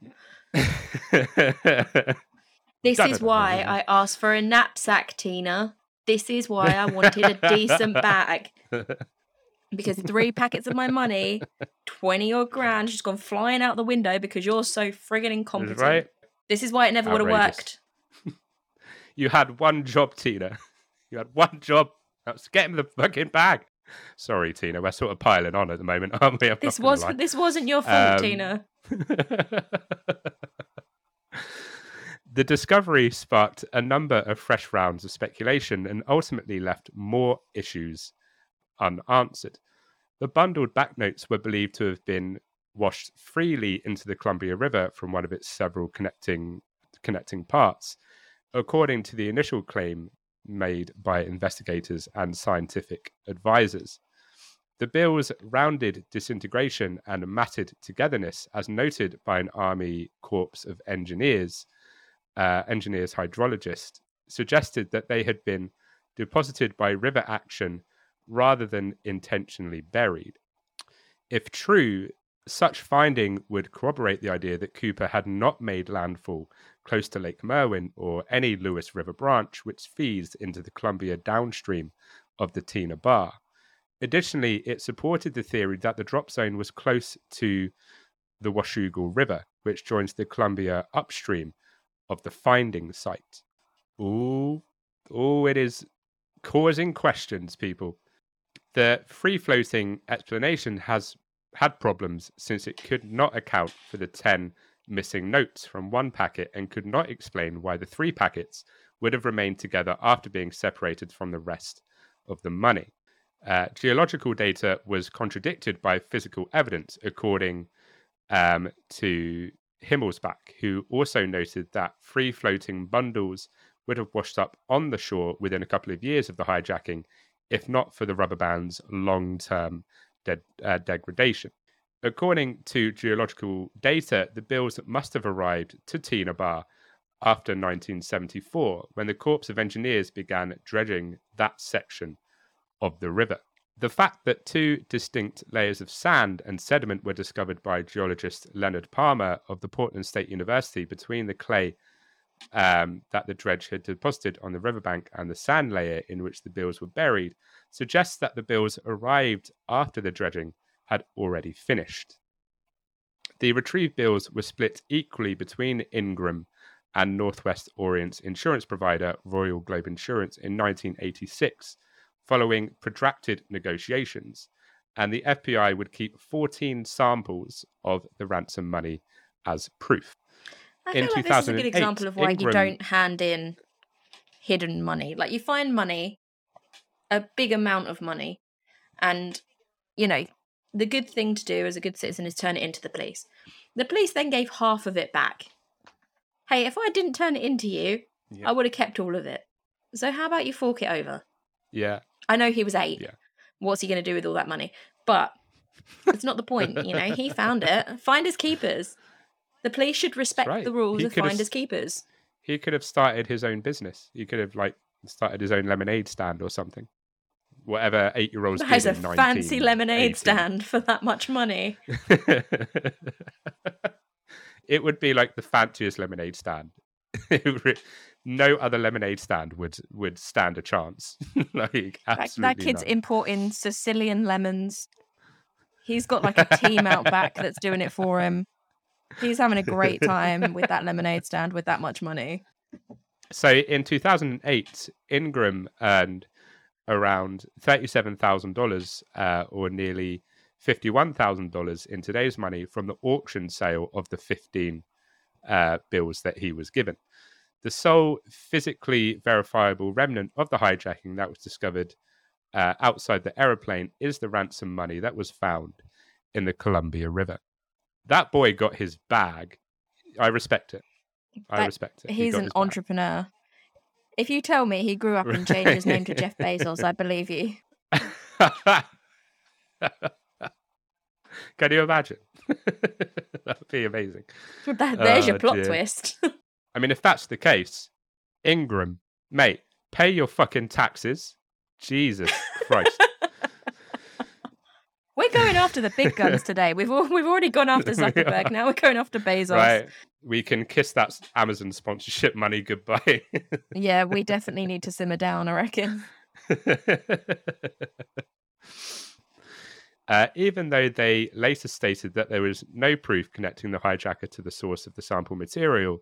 This is why I asked for a knapsack, Tina. This is why I wanted a decent bag. Because 3 packets of my money, 20 odd grand, just gone flying out the window because you're so friggin' incompetent. Right? This is why it never would have worked. You had one job, Tina. You had one job. That was to get him the fucking bag. Sorry, Tina. We're sort of piling on at the moment, aren't we? This wasn't your fault, Tina. The discovery sparked a number of fresh rounds of speculation and ultimately left more issues unanswered. The bundled banknotes were believed to have been washed freely into the Columbia River from one of its several connecting parts, according to the initial claim made by investigators and scientific advisors. The bills' rounded disintegration and matted togetherness, as noted by an Army Corps of Engineers, hydrologist, suggested that they had been deposited by river action rather than intentionally buried. If true, such finding would corroborate the idea that Cooper had not made landfall close to Lake Merwin or any Lewis River branch, which feeds into the Columbia downstream of the Tina Bar. Additionally, it supported the theory that the drop zone was close to the Washougal River, which joins the Columbia upstream of the finding site. Ooh, it is causing questions, people. The free-floating explanation had problems since it could not account for the 10 missing notes from one packet and could not explain why the 3 packets would have remained together after being separated from the rest of the money. geological data was contradicted by physical evidence, according to Himmelsbach, who also noted that free-floating bundles would have washed up on the shore within a couple of years of the hijacking, if not for the rubber band's long-term degradation. According to geological data, the bills must have arrived to Tina Bar after 1974, when the Corps of Engineers began dredging that section of the river. The fact that two distinct layers of sand and sediment were discovered by geologist Leonard Palmer of the Portland State University between the clay that the dredge had deposited on the riverbank and the sand layer in which the bills were buried suggests that the bills arrived after the dredging had already finished. The retrieved bills were split equally between Ingram and Northwest Orient's insurance provider, Royal Globe Insurance, in 1986, following protracted negotiations, and the FBI would keep 14 samples of the ransom money as proof. I feel like this is a good example of why Ingram... you don't hand in hidden money. Like, you find money, a big amount of money, and, you know, the good thing to do as a good citizen is turn it into the police. The police then gave half of it back. Hey, if I didn't turn it into you, yeah, I would have kept all of it. So how about you fork it over? Yeah. I know he was 8. Yeah. What's he going to do with all that money? But it's not the point, you know. He found it. Finders keepers. The police should respect the rules of finders keepers. He could have started his own business. He could have, like, started his own lemonade stand or something. Whatever 8-year-olds do in 1980. That is a fancy lemonade stand for that much money. It would be like the fanciest lemonade stand. No other lemonade stand would stand a chance. Like, absolutely that kid's importing Sicilian lemons. He's got like a team out back that's doing it for him. He's having a great time with that lemonade stand with that much money. So in 2008, Ingram earned around $37,000 or nearly $51,000 in today's money from the auction sale of the 15 bills that he was given. The sole physically verifiable remnant of the hijacking that was discovered outside the aeroplane is the ransom money that was found in the Columbia River. That boy got his bag. I respect it. He's an entrepreneur. Bag. If you tell me he grew up and changed his name to Jeff Bezos, I believe you. Can you imagine? That would be amazing. There's your plot twist. I mean, if that's the case, Ingram, mate, pay your fucking taxes. Jesus Christ. We're going after the big guns today. We've already gone after Zuckerberg. Now we're going after Bezos. Right. We can kiss that Amazon sponsorship money goodbye. Yeah, we definitely need to simmer down, I reckon. Even though they later stated that there was no proof connecting the hijacker to the source of the sample material,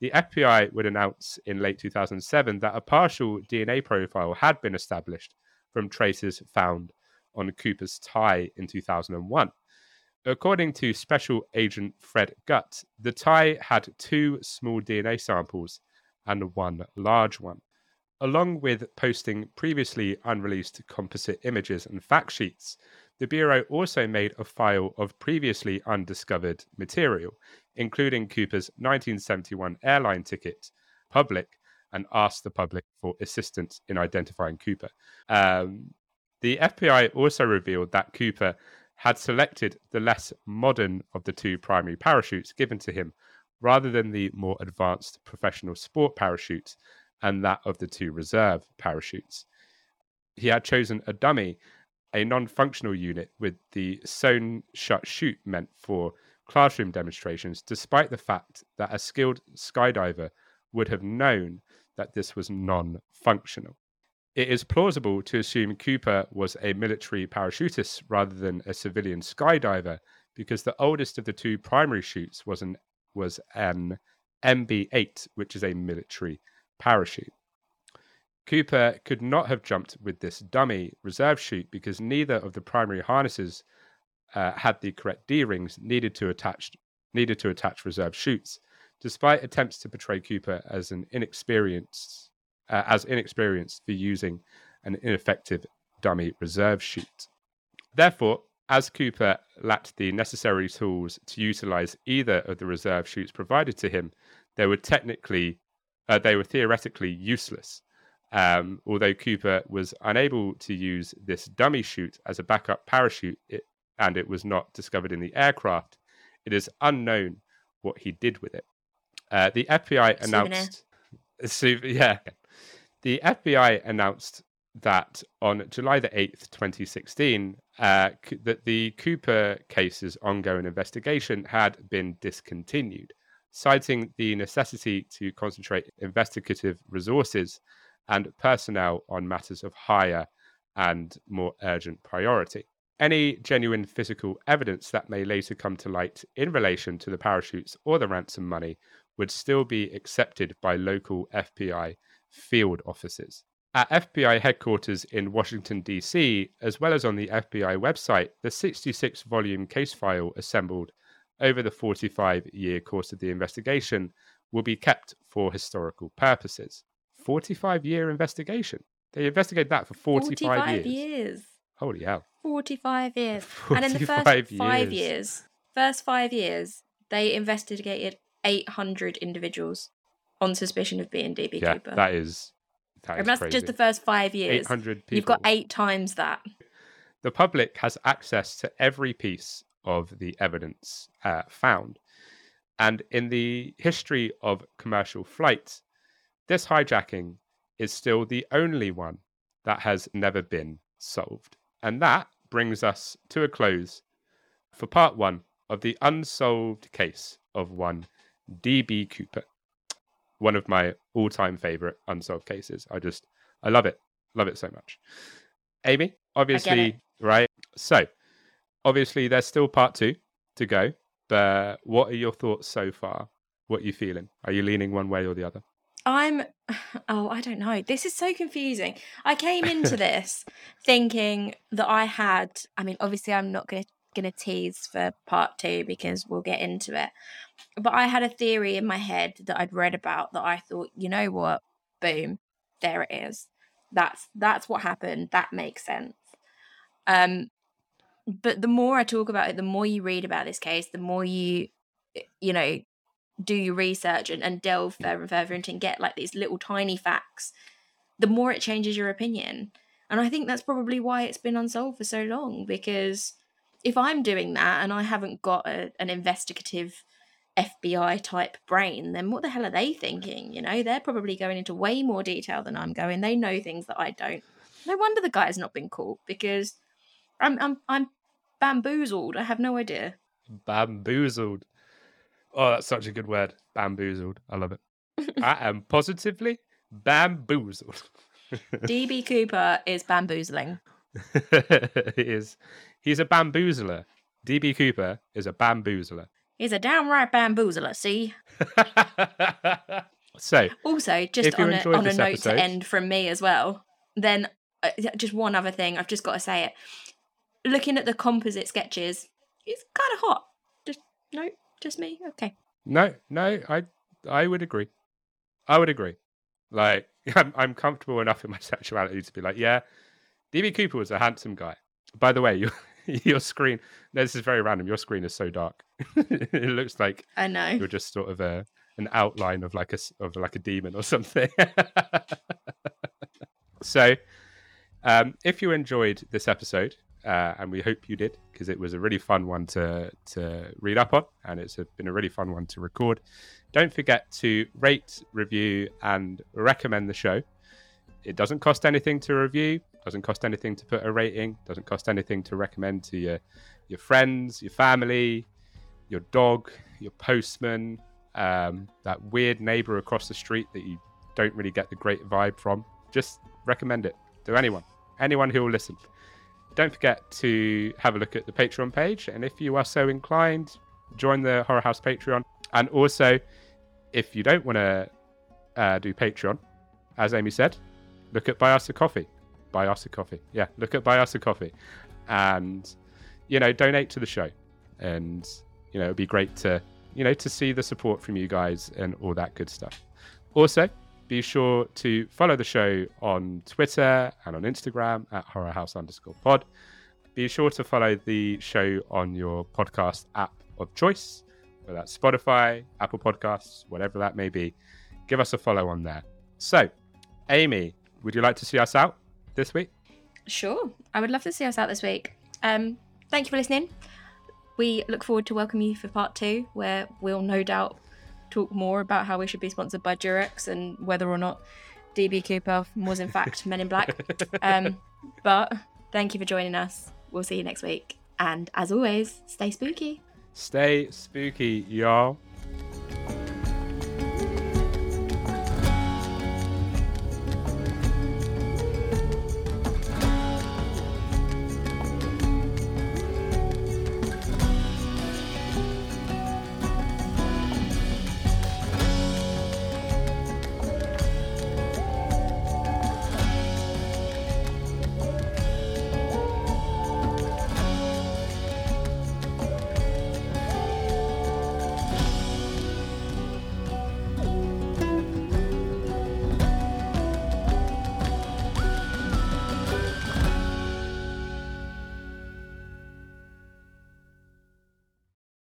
the FBI would announce in late 2007 that a partial DNA profile had been established from traces found on Cooper's tie in 2001. According to Special Agent Fred Gutt, the tie had 2 small DNA samples and 1 large one. Along with posting previously unreleased composite images and fact sheets, the Bureau also made a file of previously undiscovered material, including Cooper's 1971 airline ticket, public, and asked the public for assistance in identifying Cooper. The FBI also revealed that Cooper had selected the less modern of the 2 primary parachutes given to him, rather than the more advanced professional sport parachutes and that of the 2 reserve parachutes. He had chosen a dummy, a non-functional unit with the sewn shut chute meant for classroom demonstrations, despite the fact that a skilled skydiver would have known that this was non-functional. It is plausible to assume Cooper was a military parachutist rather than a civilian skydiver, because the oldest of the 2 primary chutes was an MB-8, which is a military parachute. Cooper could not have jumped with this dummy reserve chute because neither of the primary harnesses had the correct D-rings needed to attach reserve chutes, despite attempts to portray Cooper as inexperienced for using an ineffective dummy reserve chute. Therefore, as Cooper lacked the necessary tools to utilize either of the reserve chutes provided to him, they were theoretically useless. Although Cooper was unable to use this dummy chute as a backup parachute, and it was not discovered in the aircraft, it is unknown what he did with it. The FBI announced... The FBI announced that on July the 8th, 2016, that the Cooper case's ongoing investigation had been discontinued, citing the necessity to concentrate investigative resources and personnel on matters of higher and more urgent priority. Any genuine physical evidence that may later come to light in relation to the parachutes or the ransom money would still be accepted by local FBI field offices. At FBI headquarters in Washington, D.C., as well as on the FBI website, the 66-volume case file assembled over the 45-year course of the investigation will be kept for historical purposes. 45-year investigation? They investigated that for 45 years. 45 years. Holy hell. 45 years. 45 and in the first five years, they investigated 800 individuals on suspicion of being D.B. Cooper. Yeah, that is crazy. That's just the first 5 years. 800 people. You've got 8 times that. The public has access to every piece of the evidence found. And in the history of commercial flights, this hijacking is still the only one that has never been solved. And that brings us to a close for part one of the unsolved case of one D.B. Cooper, one of my all-time favorite unsolved cases. I love it. Love it so much. Amy, obviously, right? So obviously there's still part two to go, but what are your thoughts so far? What are you feeling? Are you leaning one way or the other? I don't know. This is so confusing. I came into this thinking that obviously I'm not going to tease for part two because we'll get into it. But I had a theory in my head that I'd read about that I thought, you know what? Boom, there it is. That's what happened. That makes sense. But the more I talk about it, the more you read about this case, the more you do your research and delve further and further into and get like these little tiny facts, the more it changes your opinion. And I think that's probably why it's been unsolved for so long, because if I'm doing that and I haven't got an investigative FBI type brain, then what the hell are they thinking? You know, they're probably going into way more detail than I'm going. They know things that I don't. No wonder the guy's not been caught, because I'm bamboozled. I have no idea. Bamboozled. Oh, that's such a good word. Bamboozled. I love it. I am positively bamboozled. D.B. Cooper is bamboozling. He is. He's a bamboozler. D.B. Cooper is a bamboozler. He's a downright bamboozler, see? So, also, just on a note to end from me as well, then just one other thing. I've just got to say it. Looking at the composite sketches, it's kind of hot. Just me? Okay. No, I would agree. I would agree. Like, I'm comfortable enough in my sexuality to be like, yeah, D.B. Cooper was a handsome guy. By the way, your screen... No, this is very random. Your screen is so dark. It looks like... I know. You're just sort of an outline of like a demon or something. So, if you enjoyed this episode... and we hope you did, because it was a really fun one to read up on, and it's been a really fun one to record. Don't forget to rate, review, and recommend the show. It doesn't cost anything to review, doesn't cost anything to put a rating, doesn't cost anything to recommend to your friends, your family, your dog, your postman, that weird neighbor across the street that you don't really get the great vibe from. Just recommend it to anyone who will listen. Don't forget to have a look at the Patreon page. And if you are so inclined, join the Horror House Patreon. And also, if you don't want to do Patreon, as Amy said, look at Buy Us a Coffee. Buy Us a Coffee. Yeah, look at Buy Us a Coffee. And, donate to the show. And, it'd be great to see the support from you guys and all that good stuff. Also, Be sure to follow the show on Twitter and on Instagram at horrorhouse_pod. Be sure to follow the show on your podcast app of choice, whether that's Spotify, Apple Podcasts, whatever that may be. Give us a follow on there. So, Amy, would you like to see us out this week? Sure. I would love to see us out this week. Thank you for listening. We look forward to welcoming you for part 2, where we'll no doubt talk more about how we should be sponsored by Durex and whether or not D.B. Cooper was in fact Men in Black. But thank you for joining us. We'll see you next week. And as always, stay spooky. Stay spooky, y'all.